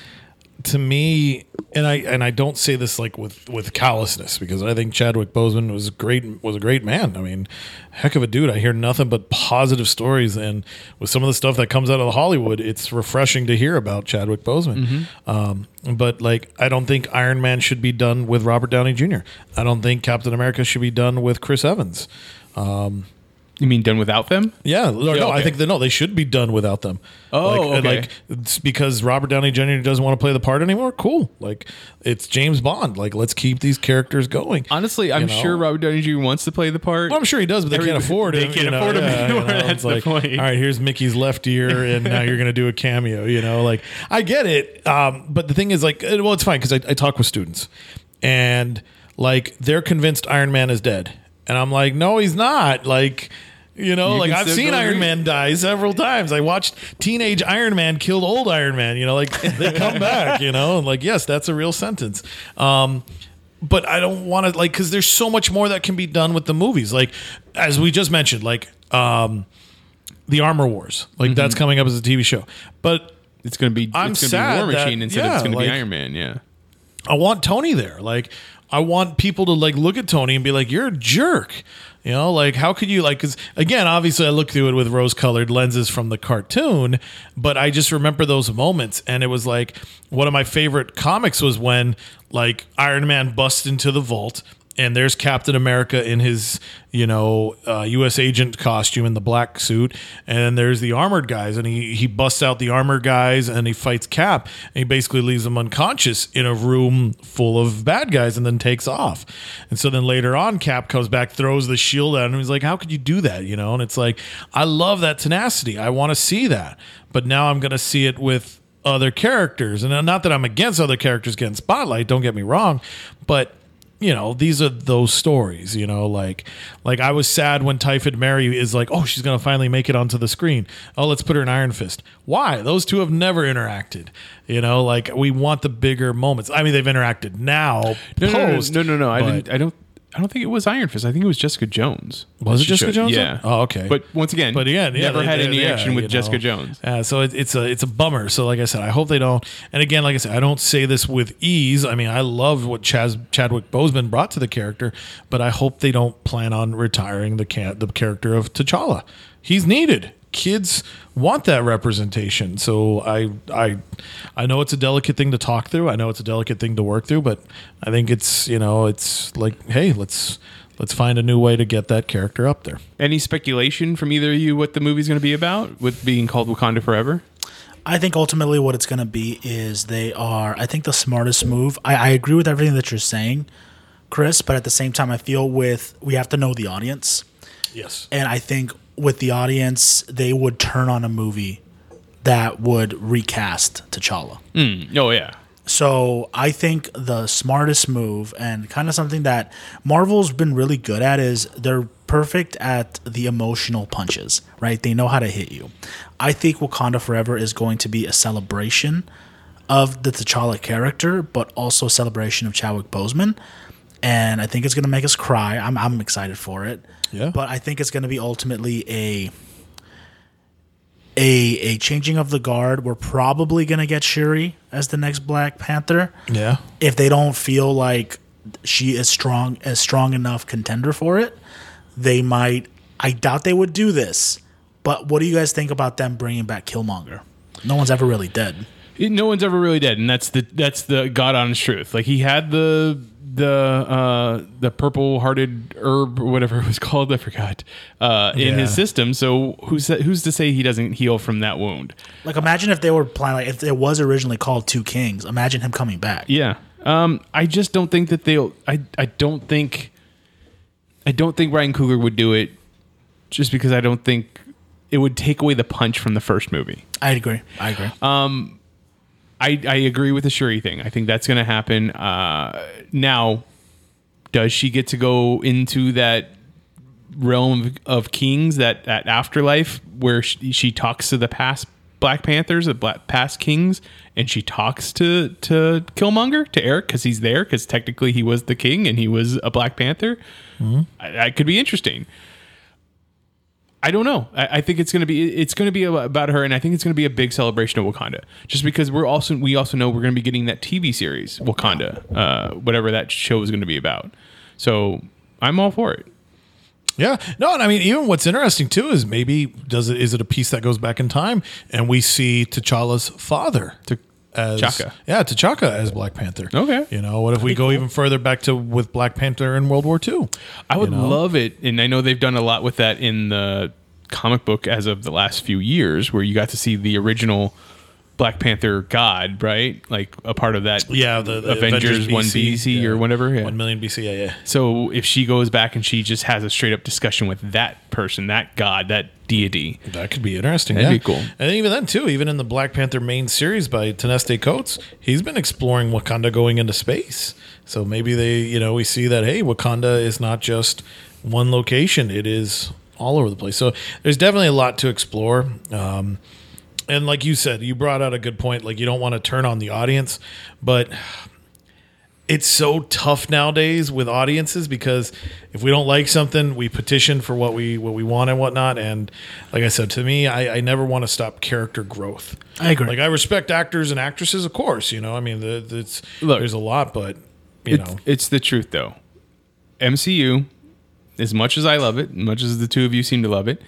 to me, and I and I don't say this like with, with callousness, because I think Chadwick Boseman was great was a great man. I mean, heck of a dude. I hear nothing but positive stories, and with some of the stuff that comes out of Hollywood, it's refreshing to hear about Chadwick Boseman. Mm-hmm. Um, but like, I don't think Iron Man should be done with Robert Downey Junior I don't think Captain America should be done with Chris Evans. Um, You mean done without them? Yeah, no, okay. I think that no, they should be done without them. Oh, like, okay. Like it's because Robert Downey Junior doesn't want to play the part anymore. Cool, like it's James Bond. Like let's keep these characters going. Honestly, I'm you know? sure Robert Downey Junior wants to play the part. Well, I'm sure he does, but they Every, can't afford it. They can't afford him. Yeah, you know, that's like, the point. All right, here's Mickey's left ear, and now you're gonna do a cameo. You know, like I get it, um, but the thing is, like, well, it's fine because I, I talk with students, and like they're convinced Iron Man is dead, and I'm like, no, he's not. Like. You know, you like I've seen Iron Man die several times. I watched teenage Iron Man killed old Iron Man, you know, like they come back, you know, and like, yes, that's a real sentence. Um, but I don't want to like, cause there's so much more that can be done with the movies. Like, as we just mentioned, like, um, the Armor Wars, like mm-hmm. that's coming up as a T V show, but it's going to be, I'm it's gonna be War Machine that, instead yeah, of it's going like, to be Iron Man. Yeah. I want Tony there. Like, I want people to like, look at Tony and be like, you're a jerk. You know, like, how could you, like, because, again, obviously I looked through it with rose-colored lenses from the cartoon, but I just remember those moments, and it was, like, one of my favorite comics was when, like, Iron Man busts into the vault, and there's Captain America in his, you know, uh, U S agent costume in the black suit, and there's the armored guys, and he, he busts out the armored guys, and he fights Cap, and he basically leaves them unconscious in a room full of bad guys, and then takes off. And so then later on, Cap comes back, throws the shield at him, and he's like, how could you do that, you know? And it's like, I love that tenacity. I want to see that. But now I'm going to see it with other characters. And not that I'm against other characters getting spotlight, don't get me wrong, but... You know, these are those stories, you know, like like I was sad when Typhid Mary is like, oh, she's going to finally make it onto the screen. Oh, let's put her in Iron Fist. Why? Those two have never interacted. You know, like we want the bigger moments. I mean, they've interacted now. No, post, no, no, no. no, no. I, didn't, I don't I don't think it was Iron Fist. I think it was Jessica Jones. Was it Jessica showed, Jones? Yeah. Oh, okay. But once again, but again yeah, never they, had they, any they, action yeah, with Jessica know. Jones. Uh, so it, it's a it's a bummer. So like I said, I hope they don't. And again, like I said, I don't say this with ease. I mean, I love what Chaz, Chadwick Boseman brought to the character, but I hope they don't plan on retiring the can, the character of T'Challa. He's needed. Kids want that representation. So I I I know it's a delicate thing to talk through. I know it's a delicate thing to work through, but I think it's, you know, it's like, hey, let's let's find a new way to get that character up there. Any speculation from either of you what the movie's going to be about with being called Wakanda Forever? I think ultimately what it's going to be is they are, I think the smartest move. I, I agree with everything that you're saying, Chris, but at the same time I feel with we have to know the audience. Yes. And I think with the audience, they would turn on a movie that would recast T'Challa. Mm. Oh, yeah. So I think the smartest move and kind of something that Marvel's been really good at is they're perfect at the emotional punches, right? They know how to hit you. I think Wakanda Forever is going to be a celebration of the T'Challa character, but also a celebration of Chadwick Boseman. And I think it's going to make us cry. I'm I'm excited for it. Yeah. But I think it's going to be ultimately a a a changing of the guard. We're probably going to get Shuri as the next Black Panther. Yeah. If they don't feel like she is strong as strong enough contender for it, they might. I doubt they would do this. But what do you guys think about them bringing back Killmonger? No one's ever really dead. No one's ever really dead, and that's the that's the God honest truth. Like he had the. The uh, the purple hearted herb, or whatever it was called, I forgot, uh, in yeah. his system. So who's who's to say he doesn't heal from that wound? Like, imagine if they were planning, like, if it was originally called Two Kings. Imagine him coming back. Yeah, um, I just don't think that they'll. I I don't think I don't think Ryan Coogler would do it, just because I don't think it would take away the punch from the first movie. I agree. I agree. Um, I, I agree with the Shuri thing. I think that's going to happen. Uh, now, does she get to go into that realm of kings, that, that afterlife where she, she talks to the past Black Panthers, the black, past kings, and she talks to, to Killmonger, to Eric, because he's there, because technically he was the king and he was a Black Panther? Mm-hmm. I, that could be interesting. I don't know. I, I think it's going to be it's going to be about her, and I think it's going to be a big celebration of Wakanda. Just because we're also we also know we're going to be getting that T V series Wakanda, uh, whatever that show is going to be about. So I'm all for it. Yeah, no, and I mean, even what's interesting too is maybe does it is it a piece that goes back in time and we see T'Challa's father. T- As, T'Chaka. Yeah, T'Chaka as Black Panther. Okay. You know, what if we go cool. even further back to with Black Panther in World War Two? I would you know? love it. And I know they've done a lot with that in the comic book as of the last few years, where you got to see the original Black Panther god, right? Like a part of that. Yeah, the, the Avengers, Avengers B C, one B C yeah. or whatever. Yeah. one million B C, yeah, yeah. So if she goes back and she just has a straight up discussion with that person, that god, that deity. That could be interesting. That'd yeah. be cool. And even then, too, even in the Black Panther main series by Ta-Nehisi Coates, he's been exploring Wakanda going into space. So maybe they, you know, we see that, hey, Wakanda is not just one location, it is all over the place. So there's definitely a lot to explore. Um, And like you said, you brought out a good point. Like, you don't want to turn on the audience, but it's so tough nowadays with audiences, because if we don't like something, we petition for what we what we want and whatnot. And like I said, to me, I, I never want to stop character growth. I agree. Like, I respect actors and actresses, of course. You know, I mean, the, the, it's Look, there's a lot, but you it's, know, it's the truth though. M C U, as much as I love it, as much as the two of you seem to love it,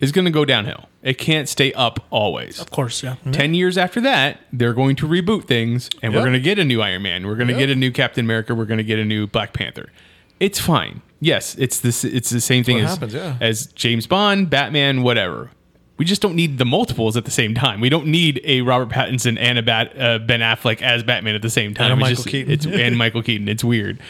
is going to go downhill. It can't stay up always. Of course, yeah. Mm-hmm. Ten years after that, they're going to reboot things, and yep. we're going to get a new Iron Man. We're going to yep. get a new Captain America. We're going to get a new Black Panther. It's fine. Yes, it's this. It's the same That's thing as, happens, yeah. as James Bond, Batman, whatever. We just don't need the multiples at the same time. We don't need a Robert Pattinson and a Bat, uh, Ben Affleck as Batman at the same time. And Michael just, Keaton. It's, and Michael Keaton. It's weird.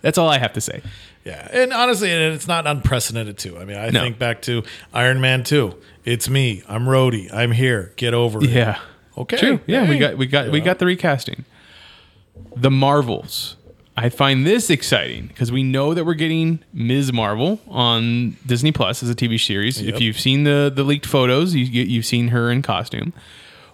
That's all I have to say. Yeah, and honestly, and it's not unprecedented, too. I mean, I no. think back to Iron Man two. It's me. I'm Rhodey. I'm here. Get over it. Yeah. Okay. True. Yeah, hey. we got we got yeah. we got the recasting. The Marvels. I find this exciting because we know that we're getting Miz Marvel on Disney Plus as a T V series. Yep. If you've seen the the leaked photos, you, you've seen her in costume.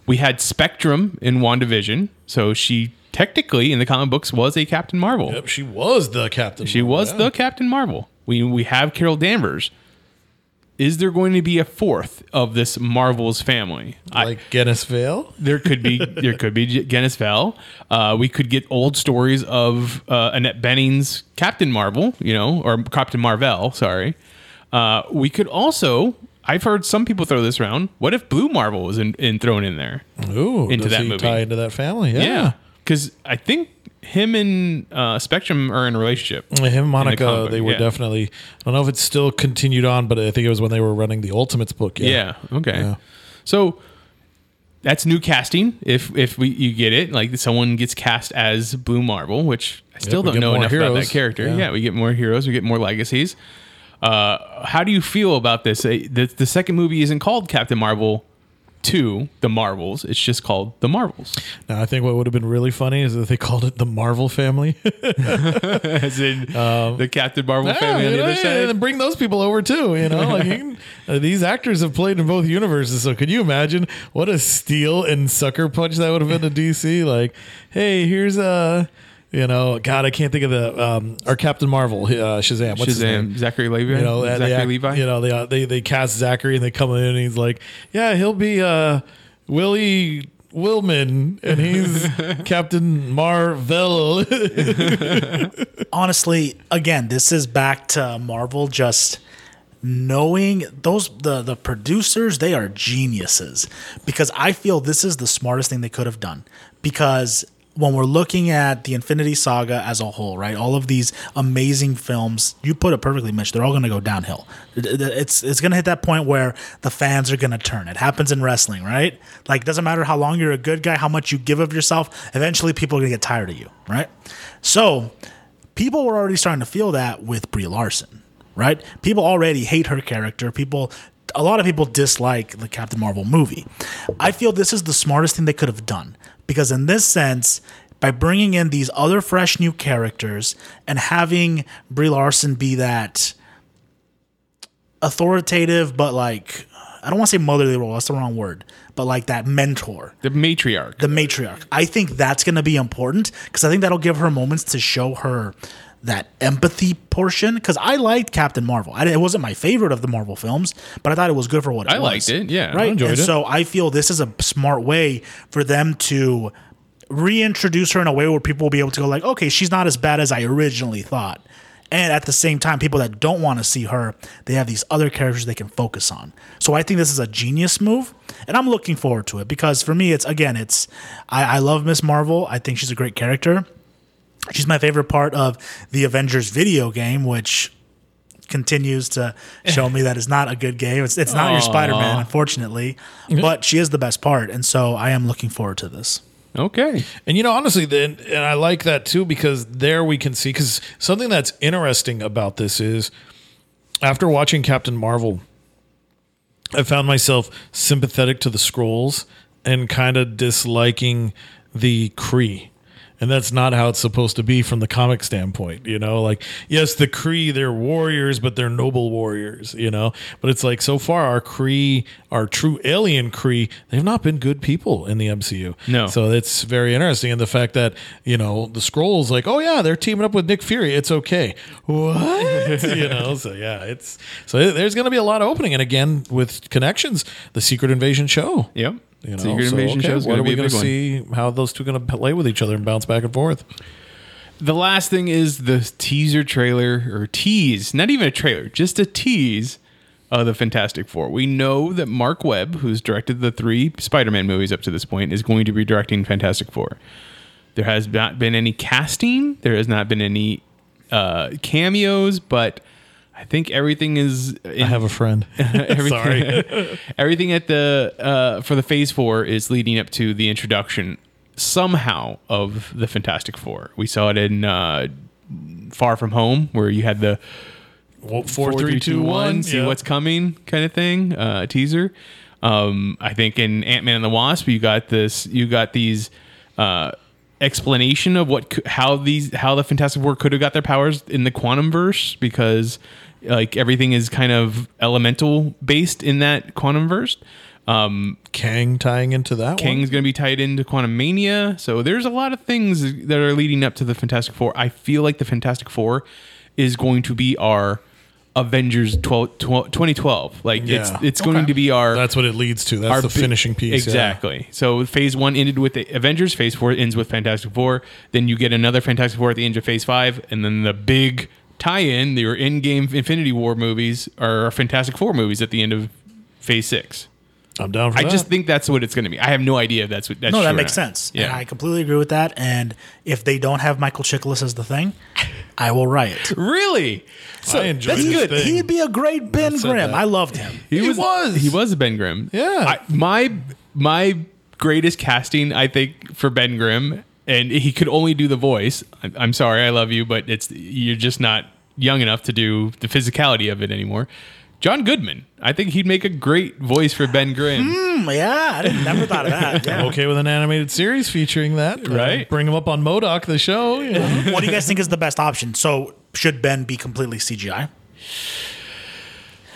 We had Spectrum in WandaVision, so she technically in the comic books was a Captain Marvel. Yep, she was the Captain She Marvel, was yeah. the Captain Marvel. We we have Carol Danvers. Is there going to be a fourth of this Marvel's family? Like I, Guinness Vale? There could be there could be Guinness Vale. Uh, we could get old stories of uh, Annette Bening's Captain Marvel, you know, or Captain Marvel, sorry. Uh, we could also I've heard some people throw this around. What if Blue Marvel was in, in thrown in there? Ooh, into does that he movie. Tie into that family? Yeah. yeah. Because I think him and uh, Spectrum are in a relationship. Him and Monica, the they were yeah. definitely... I don't know if it's still continued on, but I think it was when they were running the Ultimates book. Yeah, yeah. okay. Yeah. So that's new casting, if if we you get it. Like, someone gets cast as Blue Marvel, which I still yep, don't know enough heroes. about that character. Yeah. yeah, we get more heroes. We get more legacies. Uh, how do you feel about this? The, the second movie isn't called Captain Marvel to the Marvels. It's just called the Marvels. Now, I think what would have been really funny is that they called it the Marvel family, as in um, the Captain Marvel yeah, family. On the other yeah, side. And bring those people over too. You know, like you can, uh, these actors have played in both universes. So, could you imagine what a steal and sucker punch that would have been to D C? Like, hey, here's a. You know, God, I can't think of the um, our Captain Marvel, uh, Shazam. What's Shazam, his name? Zachary Levi. You know, Zachary they, Levi. You know, they uh, they they cast Zachary and they come in and he's like, yeah, he'll be uh, Willie Willman and he's Captain Marvel. Honestly, again, this is back to Marvel just knowing those the the producers. They are geniuses because I feel this is the smartest thing they could have done because. When we're looking at the Infinity Saga as a whole, right? All of these amazing films, you put it perfectly, Mitch. They're all going to go downhill. It's it's going to hit that point where the fans are going to turn. It happens in wrestling, right? Like, doesn't matter how long you're a good guy, how much you give of yourself. Eventually, people are going to get tired of you, right? So, people were already starting to feel that with Brie Larson. right? People already hate her character. People, a lot of people dislike the Captain Marvel movie. I feel this is the smartest thing they could have done, because in this sense, by bringing in these other fresh new characters and having Brie Larson be that authoritative, but like, I don't want to say motherly role, that's the wrong word, but like that mentor. The matriarch. The matriarch. I think that's going to be important, because I think that'll give her moments to show her that empathy portion. Because I liked Captain Marvel. I, it wasn't my favorite of the Marvel films, but I thought it was good for what it I was. I liked it, yeah. Right? I enjoyed and it. So I feel this is a smart way for them to reintroduce her in a way where people will be able to go like, okay, she's not as bad as I originally thought. And at the same time, people that don't want to see her, they have these other characters they can focus on. So I think this is a genius move, and I'm looking forward to it, because for me, it's, again, it's I, I love Miz Marvel. I think she's a great character. She's my favorite part of the Avengers video game, which continues to show me that it's not a good game. It's, it's not Aww. Your Spider-Man, unfortunately, but she is the best part, and so I am looking forward to this. Okay. And, you know, honestly, and, and I like that, too, because there we can see, because something that's interesting about this is after watching Captain Marvel, I found myself sympathetic to the Skrulls and kind of disliking the Kree. And that's not how it's supposed to be from the comic standpoint, you know? Like, yes, the Kree, they're warriors, but they're noble warriors, you know? But it's like, so far, our Kree, our true alien Kree, they've not been good people in the M C U. No. So it's very interesting. And the fact that, you know, the Skrulls, like, oh, yeah, they're teaming up with Nick Fury. It's okay. What? You know? So, yeah, it's... So there's going to be a lot of opening. And, again, with connections, the Secret Invasion show. Yep. You know, Secret so, Invasion okay, show is going to be a big one. What are we going to see? How those two going to play with each other and bounce back and forth? The last thing is the teaser trailer, or tease, not even a trailer, just a tease of the Fantastic Four. We know that Mark Webb, who's directed the three Spider-Man movies up to this point, is going to be directing Fantastic Four. There has not been any casting. There has not been any uh, cameos, but... I think everything is... In, I have a friend. everything, Sorry. everything at the uh, for the Phase Four is leading up to the introduction somehow of the Fantastic Four. We saw it in uh, Far From Home, where you had the well, four, four, three, two, two, one, yeah. see what's coming kind of thing, uh, teaser. Um, I think in Ant-Man and the Wasp, you got this. You got these. Uh, explanation of what how these how the Fantastic Four could have got their powers in the quantum verse, because like everything is kind of elemental based in that quantum verse. um Kang tying into that Kang's one Kang's going to be tied into Quantum Mania, so there's a lot of things that are leading up to the Fantastic Four. I feel like the Fantastic Four is going to be our Avengers twelve, twelve, twenty twelve. Like yeah. it's it's okay. going to be our that's what it leads to. That's the big, finishing piece. Exactly. Yeah. So phase one ended with the Avengers, phase four ends with Fantastic Four. Then you get another Fantastic Four at the end of phase five, and then the big tie-in, your in-game Infinity War movies are Fantastic Four movies at the end of phase six. I'm down for I that. I just think that's what it's going to be. I have no idea if that's what that's No, that makes sense. Yeah. And I completely agree with that. And if they don't have Michael Chiklis as the Thing, I will riot. Really? So I enjoyed that's good. Thing. He'd be a great Ben Grimm. I loved him. He, he was, was. He was a Ben Grimm. Yeah. I, my my greatest casting, I think, for Ben Grimm, and he could only do the voice. I'm, I'm sorry, I love you, but it's you're just not young enough to do the physicality of it anymore. John Goodman. I think he'd make a great voice for Ben Grimm. Mm, yeah, I never thought of that. Yeah. I'm okay with an animated series featuring that. Right. Uh, bring him up on MODOK, the show. You know. What do you guys think is the best option? So should Ben be completely C G I?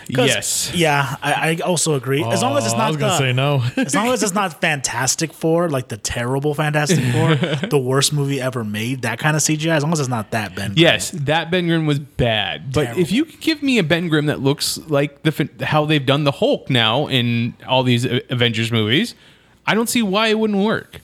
Yes. Yeah, I, I also agree. As long as it's not, I was gonna the, say no. As long as it's not Fantastic Four, like the terrible Fantastic Four, the worst movie ever made, that kind of C G I. As long as it's not that Ben Grimm. Yes, that Ben Grimm was bad. Terrible. But if you could give me a Ben Grimm that looks like the how they've done the Hulk now in all these Avengers movies, I don't see why it wouldn't work.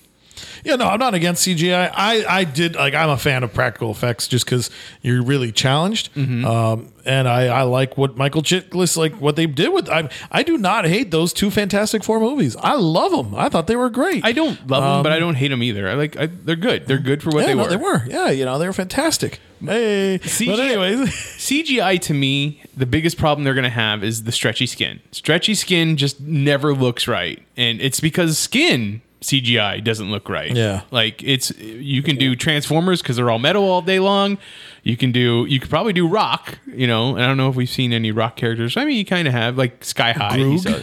Yeah, no, I'm not against C G I. I, I did like I'm a fan of practical effects just because you're really challenged, mm-hmm. um, and I, I like what Michael Chiklis like what they did with. I I do not hate those two Fantastic Four movies. I love them. I thought they were great. I don't love um, them, but I don't hate them either. I like I, they're good. They're good for what yeah, they no, were. They were. Yeah, you know they were fantastic. Hey, C G I, but anyways, C G I to me, the biggest problem they're gonna have is the stretchy skin. Stretchy skin just never looks right, and it's because skin. C G I doesn't look right. Yeah. Like it's, you can do Transformers cause they're all metal all day long. You can do, you could probably do Rock, you know, and I don't know if we've seen any Rock characters. I mean, you kind of have like Sky High. He's a,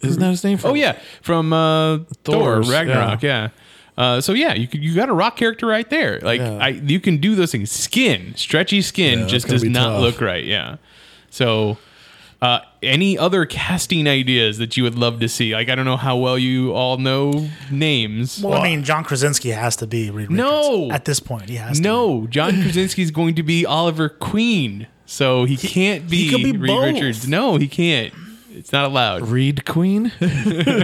Isn't that his name? From? Oh yeah. From, uh, Thor, Ragnarok. Yeah. yeah. Uh, so yeah, you could, you got a Rock character right there. Like yeah. I, you can do those things. Skin, stretchy skin yeah, just does not tough. look right. Yeah. So, Uh, any other casting ideas that you would love to see? Like, I don't know how well you all know names. Well, well I mean, John Krasinski has to be Reed no Richards. At this point. He has to no. Be. John Krasinski's going to be Oliver Queen, so he, he can't be, he could be Reed both. Richards. No, he can't. It's not allowed. Reed Queen,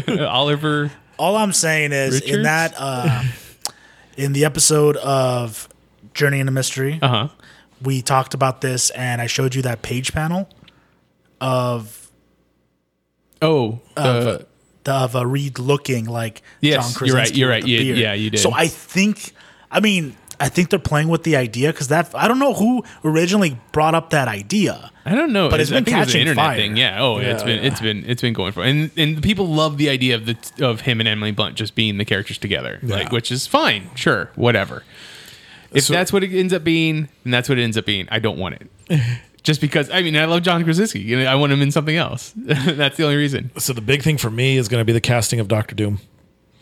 Oliver. All I'm saying is Richards? in that uh, in the episode of Journey into Mystery, uh-huh. we talked about this, and I showed you that page panel. Of oh, the, of, the, of a Reed looking like yes, John Krasinski. You're right. You're right. You, yeah, you did. So I think, I mean, I think they're playing with the idea because that I don't know who originally brought up that idea. I don't know, but it's, it's been catching it was an internet fire. Thing. Yeah. Oh, yeah, it's been yeah. it's been it's been going for it. and and people love the idea of the of him and Emily Blunt just being the characters together, yeah. like which is fine. Sure, whatever. If so, that's what it ends up being, then that's what it ends up being. I don't want it. Just because, I mean, I love John Krasinski. And I want him in something else. That's the only reason. So the big thing for me is going to be the casting of Doctor Doom.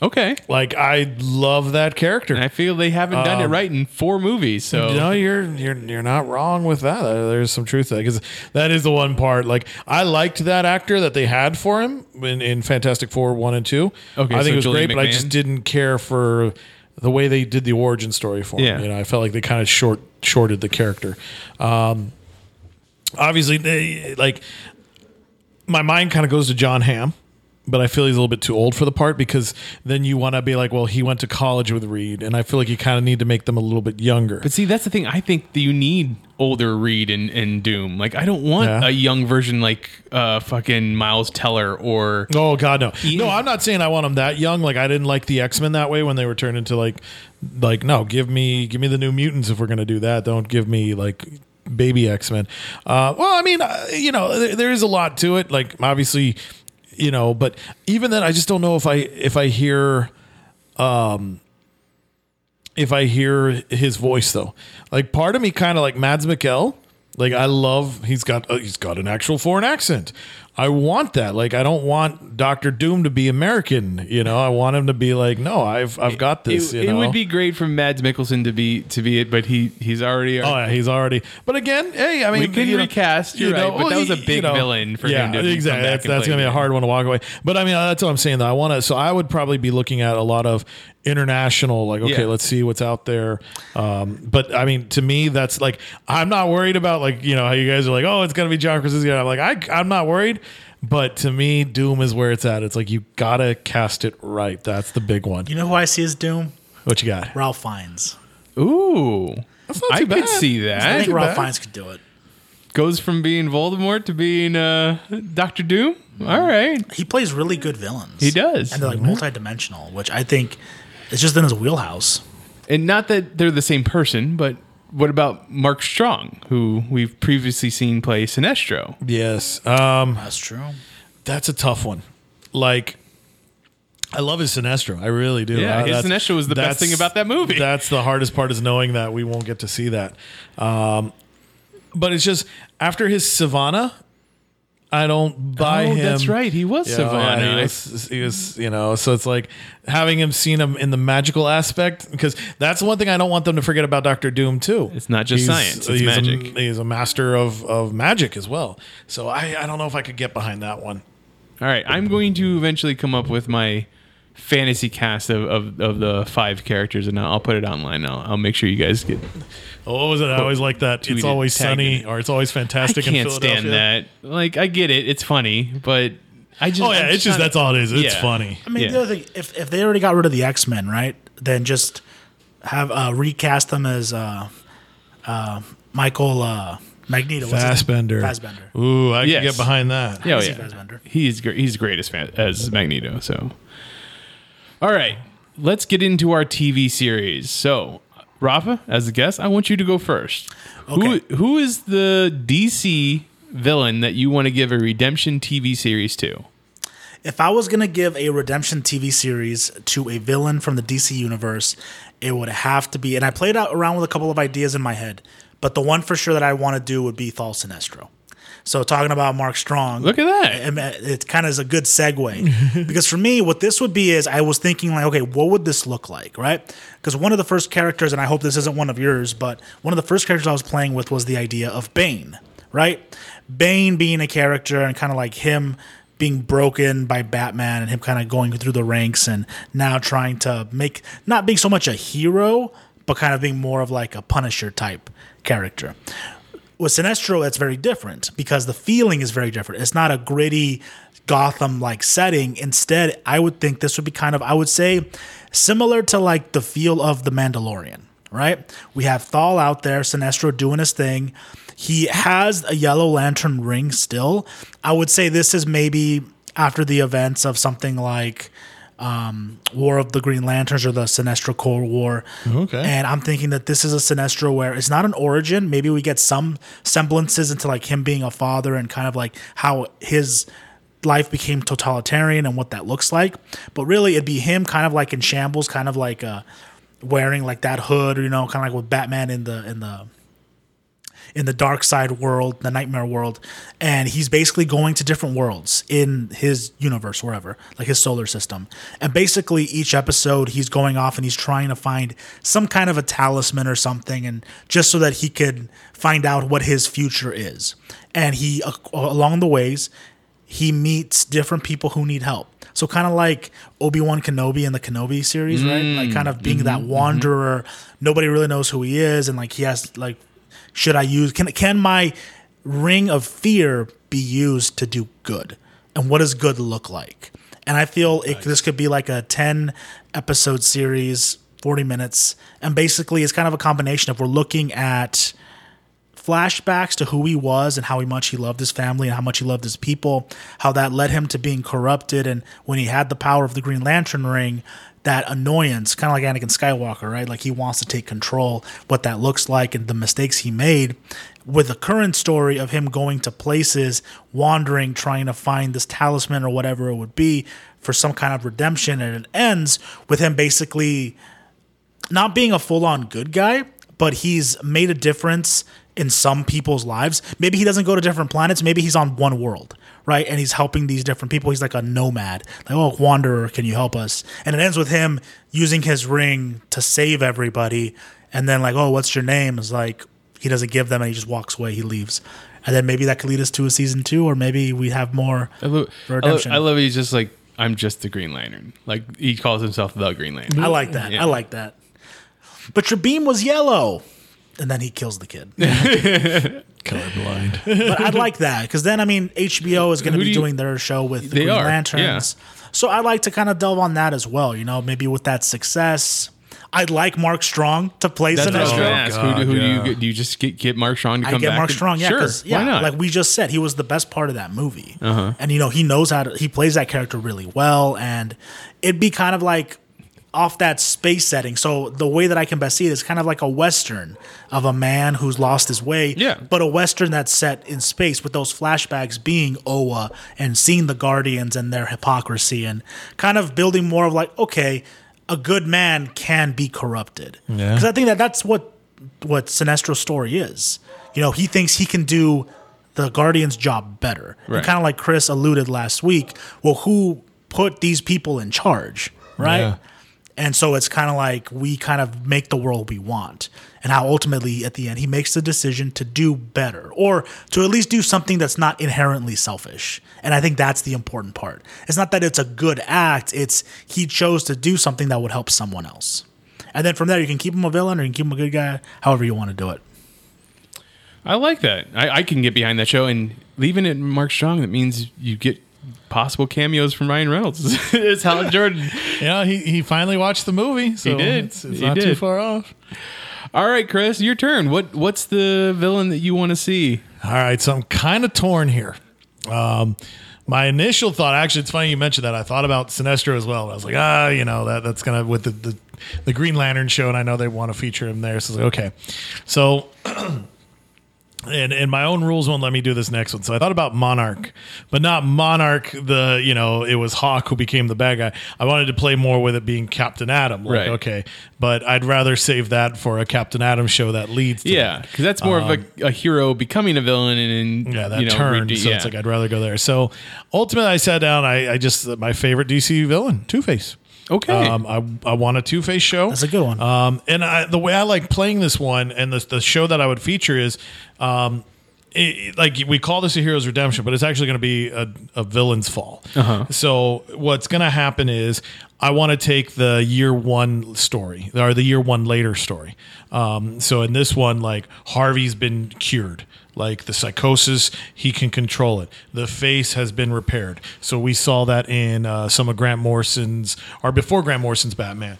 Okay. Like, I love that character. And I feel they haven't um, done it right in four movies. So no, you're you're you're not wrong with that. There's some truth to that. Because that is the one part. Like, I liked that actor that they had for him in, in Fantastic Four one and two. Okay, I think so it was Julie great, McMahon. But I just didn't care for the way they did the origin story for him. Yeah. You know, I felt like they kind of short shorted the character. Um Obviously, they, like my mind kind of goes to John Hamm, but I feel he's a little bit too old for the part because then you want to be like, well, he went to college with Reed, and I feel like you kind of need to make them a little bit younger. But see, that's the thing. I think that you need older Reed and, and Doom. Like, I don't want yeah. a young version like uh, fucking Miles Teller or oh god no Ian. No, I'm not saying I want them that young. Like, I didn't like the X-Men that way when they were turned into like like no, give me give me the New Mutants if we're gonna do that. Don't give me like. Baby X-Men. Uh, well, I mean, uh, you know, there, there is a lot to it. Like, obviously, you know, but even then, I just don't know if I if I hear, um, if I hear his voice though. Like, part of me kind of like Mads Mikkel. Like, I love he's got uh, he's got an actual foreign accent. I want that. Like, I don't want Doctor Doom to be American. You know, I want him to be like, no, I've I've got this. It, you know? It would be great for Mads Mikkelsen to be to be it, but he he's already. Oh yeah, he's already. But again, hey, I mean, we could you recast. Know, you're you right, know, but that was a big you know, villain for yeah, him. to exactly. Come back that's and that's play gonna be a hard one to walk away. But I mean, that's what I'm saying. Though I want to. So I would probably be looking at a lot of international. Like, okay, yeah. let's see what's out there. Um, but I mean, to me, that's like I'm not worried about like you know how you guys are like, oh, it's gonna be John Krasinski. I'm like, I I'm not worried. But to me, Doom is where it's at. It's like you gotta cast it right. That's the big one. You know who I see as Doom? What you got? Ralph Fiennes. Ooh, that's not too bad. I could see that. I think Ralph Fiennes could do it. Goes from being Voldemort to being uh, Doctor Doom. All right, he plays really good villains. He does, and they're like mm-hmm. multi-dimensional, which I think it's just in his wheelhouse. And not that they're the same person, but. What about Mark Strong, who we've previously seen play Sinestro? Yes. Um, that's true. That's a tough one. Like, I love his Sinestro. I really do. Yeah, I, his Sinestro was the best thing about that movie. That's the hardest part is knowing that we won't get to see that. Um, but it's just, after his Savannah, I don't buy oh, him. That's right. He was you know, Savannah. Yeah, he, was, he was, you know, so it's like having him seen him in the magical aspect, because that's one thing I don't want them to forget about Doctor Doom too. It's not just he's, science. It's he's magic. A, he's a master of, of magic as well. So I, I don't know if I could get behind that one. All right. I'm going to eventually come up with my fantasy cast of, of, of the five characters, and I'll put it online. I'll, I'll make sure you guys get. Oh, was it? I always like that. It's always sunny, it. or it's always fantastic. I can't in stand that. Like, I get it; it's funny, but I just. Oh yeah, just it's just that's all it is. It's yeah. funny. I mean, yeah. the other thing, if if they already got rid of the X-Men, right? Then just have uh, recast them as uh, uh, Michael uh, Magneto. Fassbender. Fassbender. Ooh, I yes. can get behind that. Yeah, oh, yeah. He's gr- he's great as fan- as Magneto. So. All right, let's get into our T V series. So, Rafa, as a guest, I want you to go first. Okay. Who Who is the D C villain that you want to give a redemption T V series to? If I was going to give a redemption T V series to a villain from the D C universe, it would have to be, and I played out around with a couple of ideas in my head, but the one for sure that I want to do would be Thal Sinestro. So talking about Mark Strong. Look at that. It, it kind of is a good segue. Because for me, what this would be is I was thinking like, okay, what would this look like, right? Because one of the first characters, and I hope this isn't one of yours, but one of the first characters I was playing with was the idea of Bane, right? Bane being a character and kind of like him being broken by Batman and him kind of going through the ranks and now trying to make, not being so much a hero, but kind of being more of like a Punisher type character. With Sinestro, that's very different because the feeling is very different. It's not a gritty Gotham-like setting. Instead, I would think this would be kind of, I would say, similar to like the feel of The Mandalorian, right? We have Thal out there, Sinestro doing his thing. He has a Yellow Lantern ring still. I would say this is maybe after the events of something like um, War of the Green Lanterns or the Sinestro Cold War. Okay. And I'm thinking that this is a Sinestro where it's not an origin. Maybe we get some semblances into like him being a father and kind of like how his life became totalitarian and what that looks like. But really it'd be him kind of like in shambles, kind of like uh, wearing like that hood, you know, kind of like with Batman in the in the... in the dark side world, the nightmare world, and he's basically going to different worlds in his universe, wherever, like his solar system. And basically each episode he's going off and he's trying to find some kind of a talisman or something, and just so that he could find out what his future is. And he, along the ways, he meets different people who need help. So kind of like Obi-Wan Kenobi in the Kenobi series, mm, right? Like kind of being mm-hmm, that wanderer, mm-hmm. Nobody really knows who he is, and like he has like, should I use, can can my ring of fear be used to do good? And what does good look like? And I feel it, nice. This could be like a ten episode series, forty minutes. And basically it's kind of a combination of, we're looking at flashbacks to who he was and how much he loved his family and how much he loved his people, how that led him to being corrupted. And when he had the power of the Green Lantern ring, that annoyance, kind of like Anakin Skywalker, right? Like he wants to take control, what that looks like and the mistakes he made, with the current story of him going to places, wandering, trying to find this talisman or whatever it would be for some kind of redemption. And it ends with him basically not being a full-on good guy, but he's made a difference in some people's lives. Maybe he doesn't go to different planets. Maybe he's on one world, right? And he's helping these different people. He's like a nomad. Like, oh, wanderer, can you help us? And it ends with him using his ring to save everybody. And then like, oh, what's your name? Is like, he doesn't give them and he just walks away. He leaves. And then maybe that could lead us to a season two, or maybe we have more I love, redemption. I love, I love he's just like, I'm just the Green Lantern. Like he calls himself the Green Lantern. I like that. Yeah. I like that. But your beam was yellow. And then he kills the kid. Colorblind. But I'd like that, because then, I mean, H B O is going to be do you, doing their show with the Green are, Lanterns. Yeah. So I'd like to kind of delve on that as well, you know, maybe with that success. I'd like Mark Strong to play That's Sinestro. Oh, God, who who yeah. do you get? Do you just get, get Mark Strong to come I get back? Mark Strong, and, yeah. Sure, yeah, why not? Like we just said, he was the best part of that movie. Uh-huh. And, you know, he knows how to, he plays that character really well. And it'd be kind of like, off that space setting. So the way that I can best see it is kind of like a Western of a man who's lost his way, yeah. but a Western that's set in space, with those flashbacks being Oa and seeing the Guardians and their hypocrisy, and kind of building more of like, okay, a good man can be corrupted. Yeah. 'Cause I think that that's what, what Sinestro's story is. You know, he thinks he can do the Guardians' job better. Right. And kind of like Chris alluded last week, well, who put these people in charge, right? Yeah. And so it's kind of like we kind of make the world we want, and how ultimately at the end he makes the decision to do better, or to at least do something that's not inherently selfish. And I think that's the important part. It's not that it's a good act. It's he chose to do something that would help someone else. And then from there, you can keep him a villain or you can keep him a good guy, however you want to do it. I like that. I, I can get behind that show, and leaving it Mark Strong, that means you get possible cameos from Ryan Reynolds. It's Hal Jordan. Yeah, he, he finally watched the movie. So he did. It's, it's he not did. too far off. All right, Chris, your turn. What What's the villain that you want to see? All right, so I'm kind of torn here. Um, my initial thought, actually, it's funny you mentioned that. I thought about Sinestro as well. I was like, ah, you know, that that's going to, with the, the, the Green Lantern show, and I know they want to feature him there. So I was like, okay. So And and my own rules won't let me do this next one. So I thought about Monarch, but not Monarch, the, you know, it was Hawk who became the bad guy. I wanted to play more with it being Captain Atom. Like, right. Okay. But I'd rather save that for a Captain Atom show that leads to yeah. That. Cause that's more um, of a, a hero becoming a villain and, and yeah, that you know, turn. Redo- so yeah. It's like, I'd rather go there. So ultimately I sat down, I, I just, my favorite D C villain, Two-Face. Okay. Um, I I want a Two-Face show. That's a good one. Um, and I, the way I like playing this one, and the the show that I would feature is, um, it, like we call this a hero's redemption, but it's actually going to be a, a villain's fall. Uh-huh. So what's going to happen is I want to take the year one story or the year one later story. Um, so in this one, like Harvey's been cured. Like the psychosis, he can control it. The face has been repaired. So we saw that in uh, some of Grant Morrison's, or before Grant Morrison's Batman.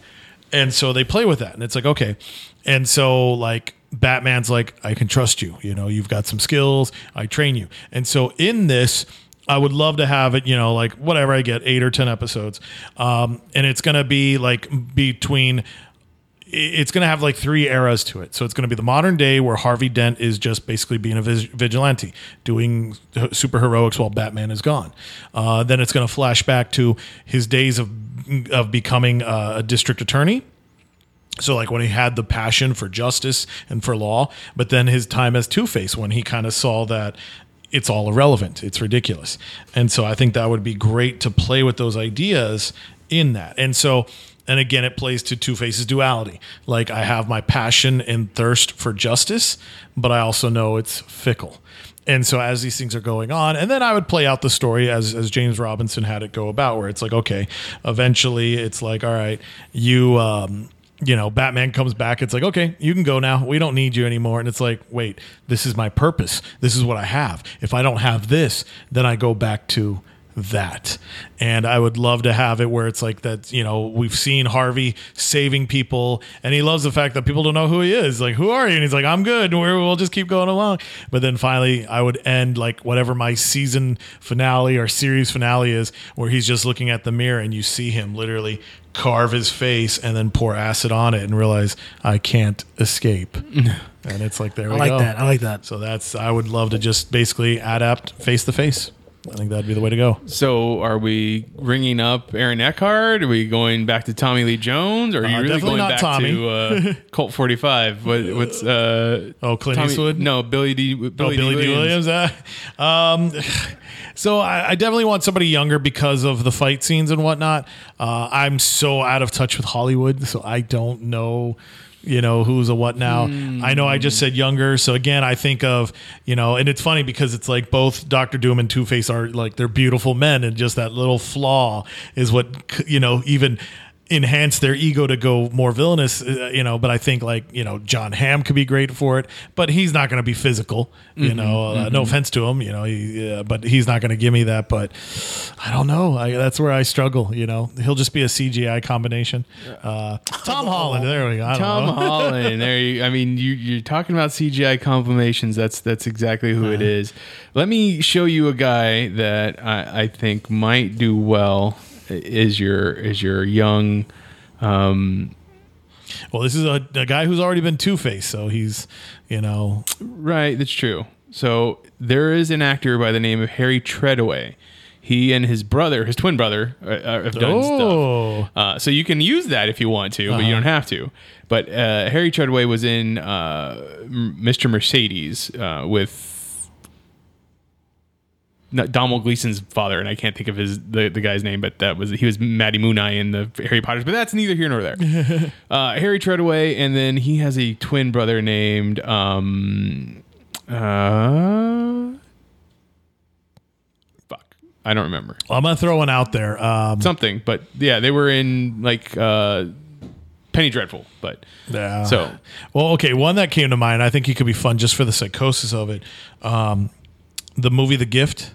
And so they play with that. And it's like, okay. And so like Batman's like, I can trust you. You know, you've got some skills. I train you. And so in this, I would love to have it, you know, like whatever I get, eight or ten episodes. Um, and it's going to be like between... It's going to have like three eras to it. So it's going to be the modern day where Harvey Dent is just basically being a vigilante, doing superheroics while Batman is gone. Uh, then it's going to flash back to his days of of becoming a district attorney. So like when he had the passion for justice and for law, but then his time as Two-Face when he kind of saw that it's all irrelevant. It's ridiculous. And so I think that would be great to play with those ideas in that. And so... And again, it plays to Two-Face's duality. Like I have my passion and thirst for justice, but I also know it's fickle. And so as these things are going on, and then I would play out the story as, as James Robinson had it go about, where it's like, okay, eventually it's like, all right, you, um, you know, Batman comes back. It's like, okay, you can go now. We don't need you anymore. And it's like, wait, this is my purpose. This is what I have. If I don't have this, then I go back to that. And I would love to have it where it's like that, you know, we've seen Harvey saving people and he loves the fact that people don't know who he is. Like, who are you? And he's like, I'm good. We're, we'll just keep going along. But then finally I would end like whatever my season finale or series finale is, where he's just looking at the mirror and you see him literally carve his face and then pour acid on it and realize I can't escape. And it's like, there we go. I like that. I like that. So that's, I would love to just basically adapt face to face. I think that'd be the way to go. So are we ringing up Aaron Eckhart? Are we going back to Tommy Lee Jones? Or are you uh, really going back Tommy. to uh, Colt forty-five? What, what's uh, Oh, Clint Tommy, Eastwood? No, Billy D. Billy, oh, Billy D. D. Williams. D. Williams uh, um, so I, I definitely want somebody younger because of the fight scenes and whatnot. Uh, I'm so out of touch with Hollywood, so I don't know... You know, who's a what now? Mm. I know I just said younger. So again, I think of, you know, and it's funny because it's like both Doctor Doom and Two-Face are like, they're beautiful men. And just that little flaw is what, you know, even enhance their ego to go more villainous, you know, but I think like, you know, John Hamm could be great for it, but he's not going to be physical, you mm-hmm, know, uh, mm-hmm. no offense to him, you know, he, uh, but he's not going to give me that, but I don't know. I, that's where I struggle, you know, he'll just be a C G I combination. Uh, Tom Holland. There we go. I don't Tom know. Holland. There you, I mean, you, you're talking about C G I combinations. That's, that's exactly who uh-huh. it is. Let me show you a guy that I, I think might do well. Is your is your young? Um, well, this is a, a guy who's already been Two-Face, so he's you know right. That's true. So there is an actor by the name of Harry Treadaway. He and his brother, his twin brother, uh, have done oh. stuff. Uh, so you can use that if you want to, but uh-huh. you don't have to. But uh, Harry Treadaway was in uh, Mister Mercedes uh, with. Domhnall Gleeson's father, and I can't think of his the, the guy's name, but that was he was Matty Mooneye in the Harry Potters, but that's neither here nor there. uh, Harry Treadaway, and then he has a twin brother named um, uh, fuck, I don't remember. Well, I'm gonna throw one out there, um, something, but yeah, they were in like. Uh, Penny Dreadful, but yeah. So well, okay, one that came to mind. I think he could be fun just for the psychosis of it. Um, the movie The Gift.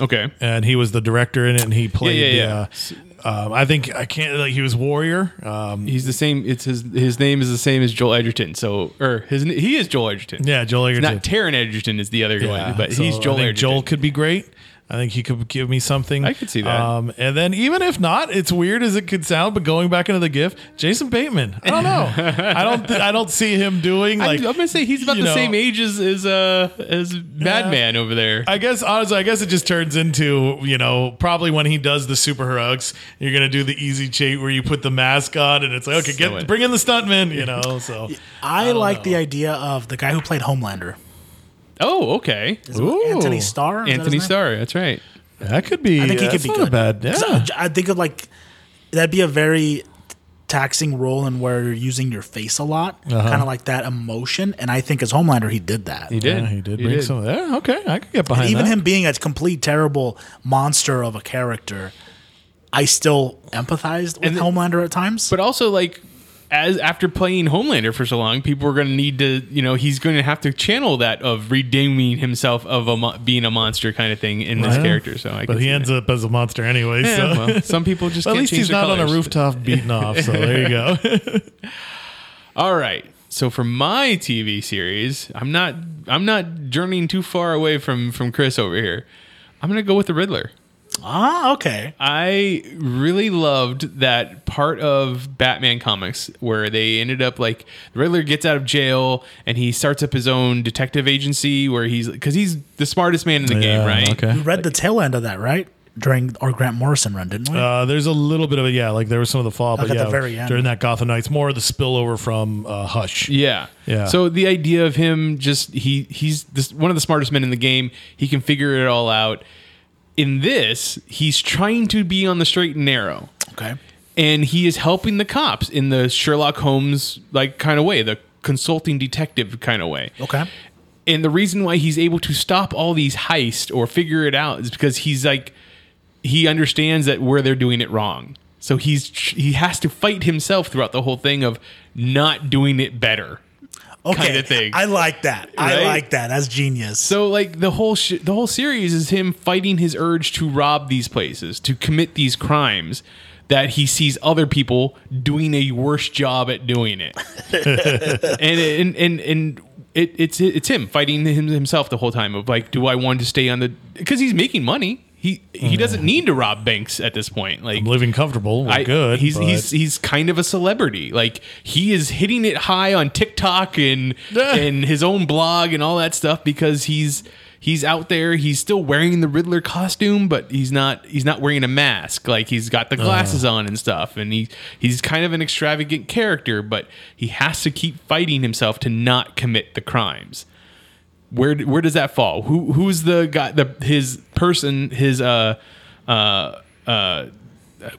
Okay. And he was the director in it, and he played yeah, yeah, yeah. Uh, um, I think I can't like he was Warrior. Um, he's the same it's his his name is the same as Joel Edgerton. So or his he is Joel Edgerton. Yeah, Joel Edgerton. It's not Taron Edgerton is the other yeah, guy, but so he's Joel I think Edgerton. Joel could be great. I think he could give me something. I could see that. Um, and then even if not, it's weird as it could sound, but going back into the GIF, Jason Bateman. I don't know. I don't. Th- I don't see him doing like. I'm, I'm gonna say he's about the know, same age as as uh, as Batman yeah. over there. I guess honestly, I guess it just turns into you know probably when he does the super hugs, you're gonna do the easy cheat where you put the mask on and it's like okay, so get it. Bring in the stuntman, you know. So I, I like know. the idea of the guy who played Homelander. Oh, okay. Anthony Starr? Anthony Starr, that's right. That could be. I think he could be good. Bad. Yeah. I think of like that'd be a very taxing role in where you're using your face a lot, uh-huh. kind of like that emotion. And I think as Homelander, he did that. He did. Yeah, he did he bring did. some of that. Okay, I could get behind and even that. Even him being a complete terrible monster of a character, I still empathized with and Homelander at times. But also like. As after playing Homelander for so long, people are going to need to, you know, he's going to have to channel that of redeeming himself of a mo- being a monster kind of thing in this yeah. character. So, I but he ends that. up as a monster anyway. Yeah, so well, some people just can't at least he's not colors. on a rooftop beaten off. So there you go. All right. So for my T V series, I'm not I'm not journeying too far away from from Chris over here. I'm going to go with the Riddler. Ah, okay. I really loved that part of Batman comics where they ended up like the Riddler gets out of jail and he starts up his own detective agency where he's because he's the smartest man in the yeah, game, right? Okay. You read like, the tail end of that, right? During our Grant Morrison run, didn't we? Uh, there's a little bit of it, yeah. Like there was some of the fall, like but at yeah, the very end. During that Gotham Knights, more of the spillover from uh, Hush. Yeah, yeah. So the idea of him just he he's this, one of the smartest men in the game. He can figure it all out. In this, he's trying to be on the straight and narrow. Okay. And he is helping the cops in the Sherlock Holmes like kind of way, the consulting detective kind of way. Okay. And the reason why he's able to stop all these heists or figure it out is because he's like he understands that where they're doing it wrong. So he's he has to fight himself throughout the whole thing of not doing it better. Okay, kind of thing. I like that. Right? I like that. That's genius. So, like the whole sh- the whole series is him fighting his urge to rob these places, to commit these crimes that he sees other people doing a worse job at doing it. and and and and it, it's it's him fighting him, himself the whole time of like, do I want to stay on the? Because he's making money. He he doesn't need to rob banks at this point. Like I'm living comfortable, we're I, good. He's but. he's he's kind of a celebrity. Like he is hitting it high on TikTok and and his own blog and all that stuff because he's he's out there. He's still wearing the Riddler costume, but he's not he's not wearing a mask. Like he's got the glasses uh. on and stuff. And he he's kind of an extravagant character, but he has to keep fighting himself to not commit the crimes. Where where does that fall? Who who's the guy? The his person? His uh uh uh,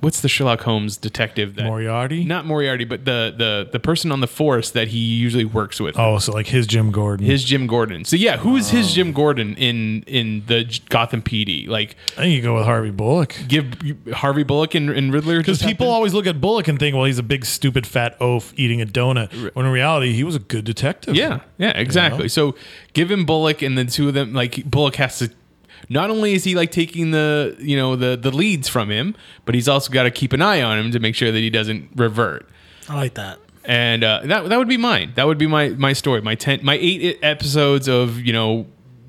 what's the Sherlock Holmes detective? That, Moriarty? Not Moriarty, but the the the person on the force that he usually works with. Oh, so like his Jim Gordon. His Jim Gordon. So yeah, who's oh. his Jim Gordon in in the Gotham P D? Like I think you go with Harvey Bullock. Give Harvey Bullock and, and Riddler because people happen? always look at Bullock and think, well, he's a big stupid fat oaf eating a donut. When in reality, he was a good detective. Yeah, yeah, exactly. You know? So. Give him Bullock, and the two of them, like, Bullock has to, not only is he, like, taking the, you know, the, the leads from him, but he's also got to keep an eye on him to make sure that he doesn't revert. I like that. And uh, that that would be mine. That would be my, my story, my ten, my eight episodes of, you know,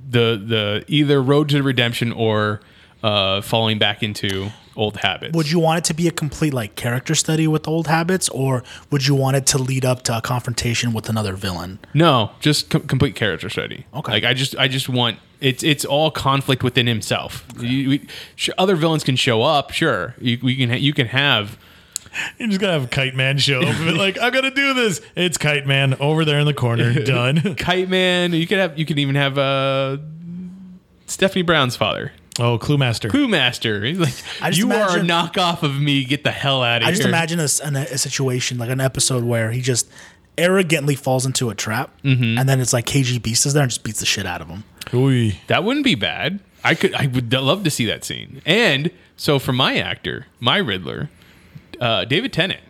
the the either Road to Redemption or uh, falling back into old habits. Would you want it to be a complete, like, character study with old habits, or would you want it to lead up to a confrontation with another villain? No, just com- complete character study. Okay. Like, I just I just want... It's it's all conflict within himself. Okay. You, we, sh- other villains can show up, sure. You, we can ha- you can have... You're just going to have Kite Man show up. Like, I'm going to do this. It's Kite Man over there in the corner. Done. Kite Man. You could have. You can even have uh, Stephanie Brown's father. Oh, Clue Master. Clue Master. He's like, you imagine, are a knockoff of me. Get the hell out of here. I just here. imagine a, a, a situation, like an episode where he just arrogantly falls into a trap, mm-hmm. and then it's like K G Beast is there and just beats the shit out of him. Oy. That wouldn't be bad. I could. I would love to see that scene. And so for my actor, my Riddler, uh, David Tennant.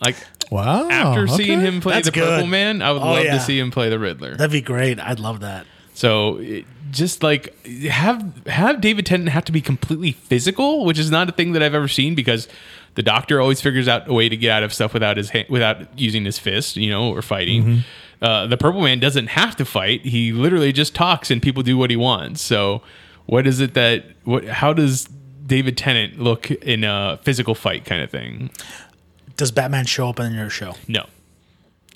Like, wow. After okay. seeing him play That's the good. Purple Man, I would oh, love yeah. to see him play the Riddler. That'd be great. I'd love that. So... It, Just like have have David Tennant have to be completely physical, which is not a thing that I've ever seen because the Doctor always figures out a way to get out of stuff without his hand, without using his fist, you know, or fighting. Mm-hmm. Uh, the Purple Man doesn't have to fight; he literally just talks and people do what he wants. So what is it that what? How does David Tennant look in a physical fight kind of thing? Does Batman show up in your show? No.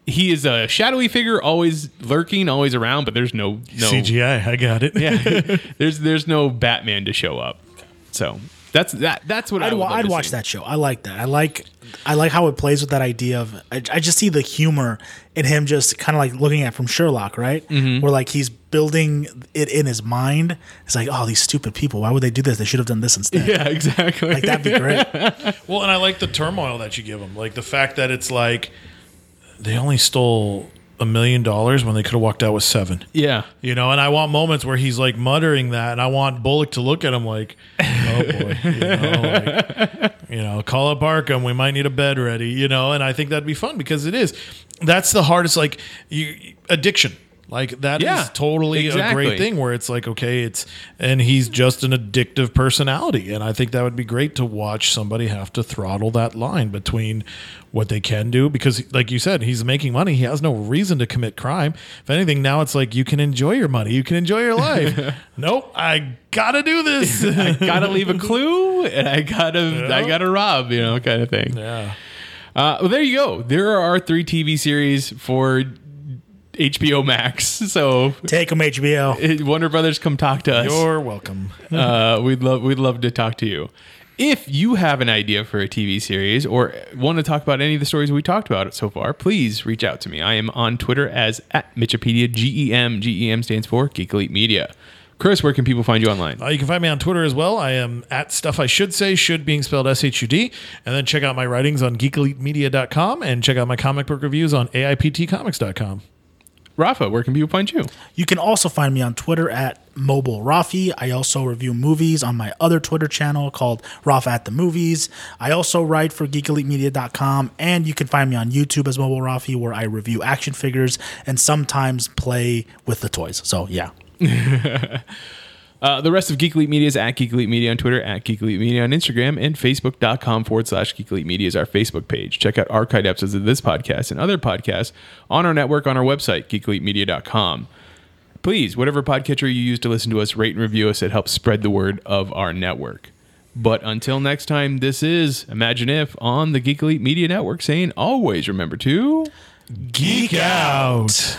He is a shadowy figure, always lurking, always around, but there's no, no C G I. I got it. Yeah, there's there's no Batman to show up. So that's that. That's what I'd, I would love I'd to watch see. That show. I like that. I like I like how it plays with that idea of. I, I just see the humor in him, just kind of like looking at from Sherlock, right? Mm-hmm. Where like he's building it in his mind. It's like, oh, these stupid people. Why would they do this? They should have done this instead. Yeah, exactly. Like that'd be great. Well, and I like the turmoil that you give him, like the fact that it's like. They only stole a million dollars when they could have walked out with seven. Yeah. You know, and I want moments where he's like muttering that, and I want Bullock to look at him like, oh boy, you know, like, you know, call up Arkham. We might need a bed ready, you know, and I think that'd be fun because it is. That's the hardest, like, you addiction. Like that yeah, is totally exactly. a great thing where it's like, okay, it's, and he's just an addictive personality. And I think that would be great to watch somebody have to throttle that line between what they can do. Because like you said, he's making money. He has no reason to commit crime. If anything, now it's like, you can enjoy your money. You can enjoy your life. Nope. I gotta do this. I gotta leave a clue and I gotta, yeah. I gotta rob, you know, kind of thing. Yeah. Uh, well, there you go. There are our three T V series for H B O Max. So take them, H B O. Warner Brothers, come talk to us. You're welcome. uh, we'd love we'd love to talk to you. If you have an idea for a T V series or want to talk about any of the stories we talked about so far, please reach out to me. I am on Twitter as at Mitchipedia, G E M. G E M stands for Geek Elite Media. Chris, where can people find you online? Uh, you can find me on Twitter as well. I am at Stuff I Should Say, should being spelled S H U D. And then check out my writings on geek elite media dot com and check out my comic book reviews on A I P T comics dot com. Rafa, where can people find you? You can also find me on Twitter at Mobile Rafi. I also review movies on my other Twitter channel called Rafa at the Movies. I also write for geek elite media dot com, and you can find me on YouTube as Mobile Rafi, where I review action figures and sometimes play with the toys. So, yeah. Uh, the rest of Geek Elite Media is at Geek Elite Media on Twitter, at Geek Elite Media on Instagram, and Facebook.com forward slash Geek Elite Media is our Facebook page. Check out archived episodes of this podcast and other podcasts on our network on our website, geek elite media dot com. Please, whatever podcatcher you use to listen to us, rate and review us. It helps spread the word of our network. But until next time, this is Imagine If on the Geek Elite Media Network saying always remember to geek out.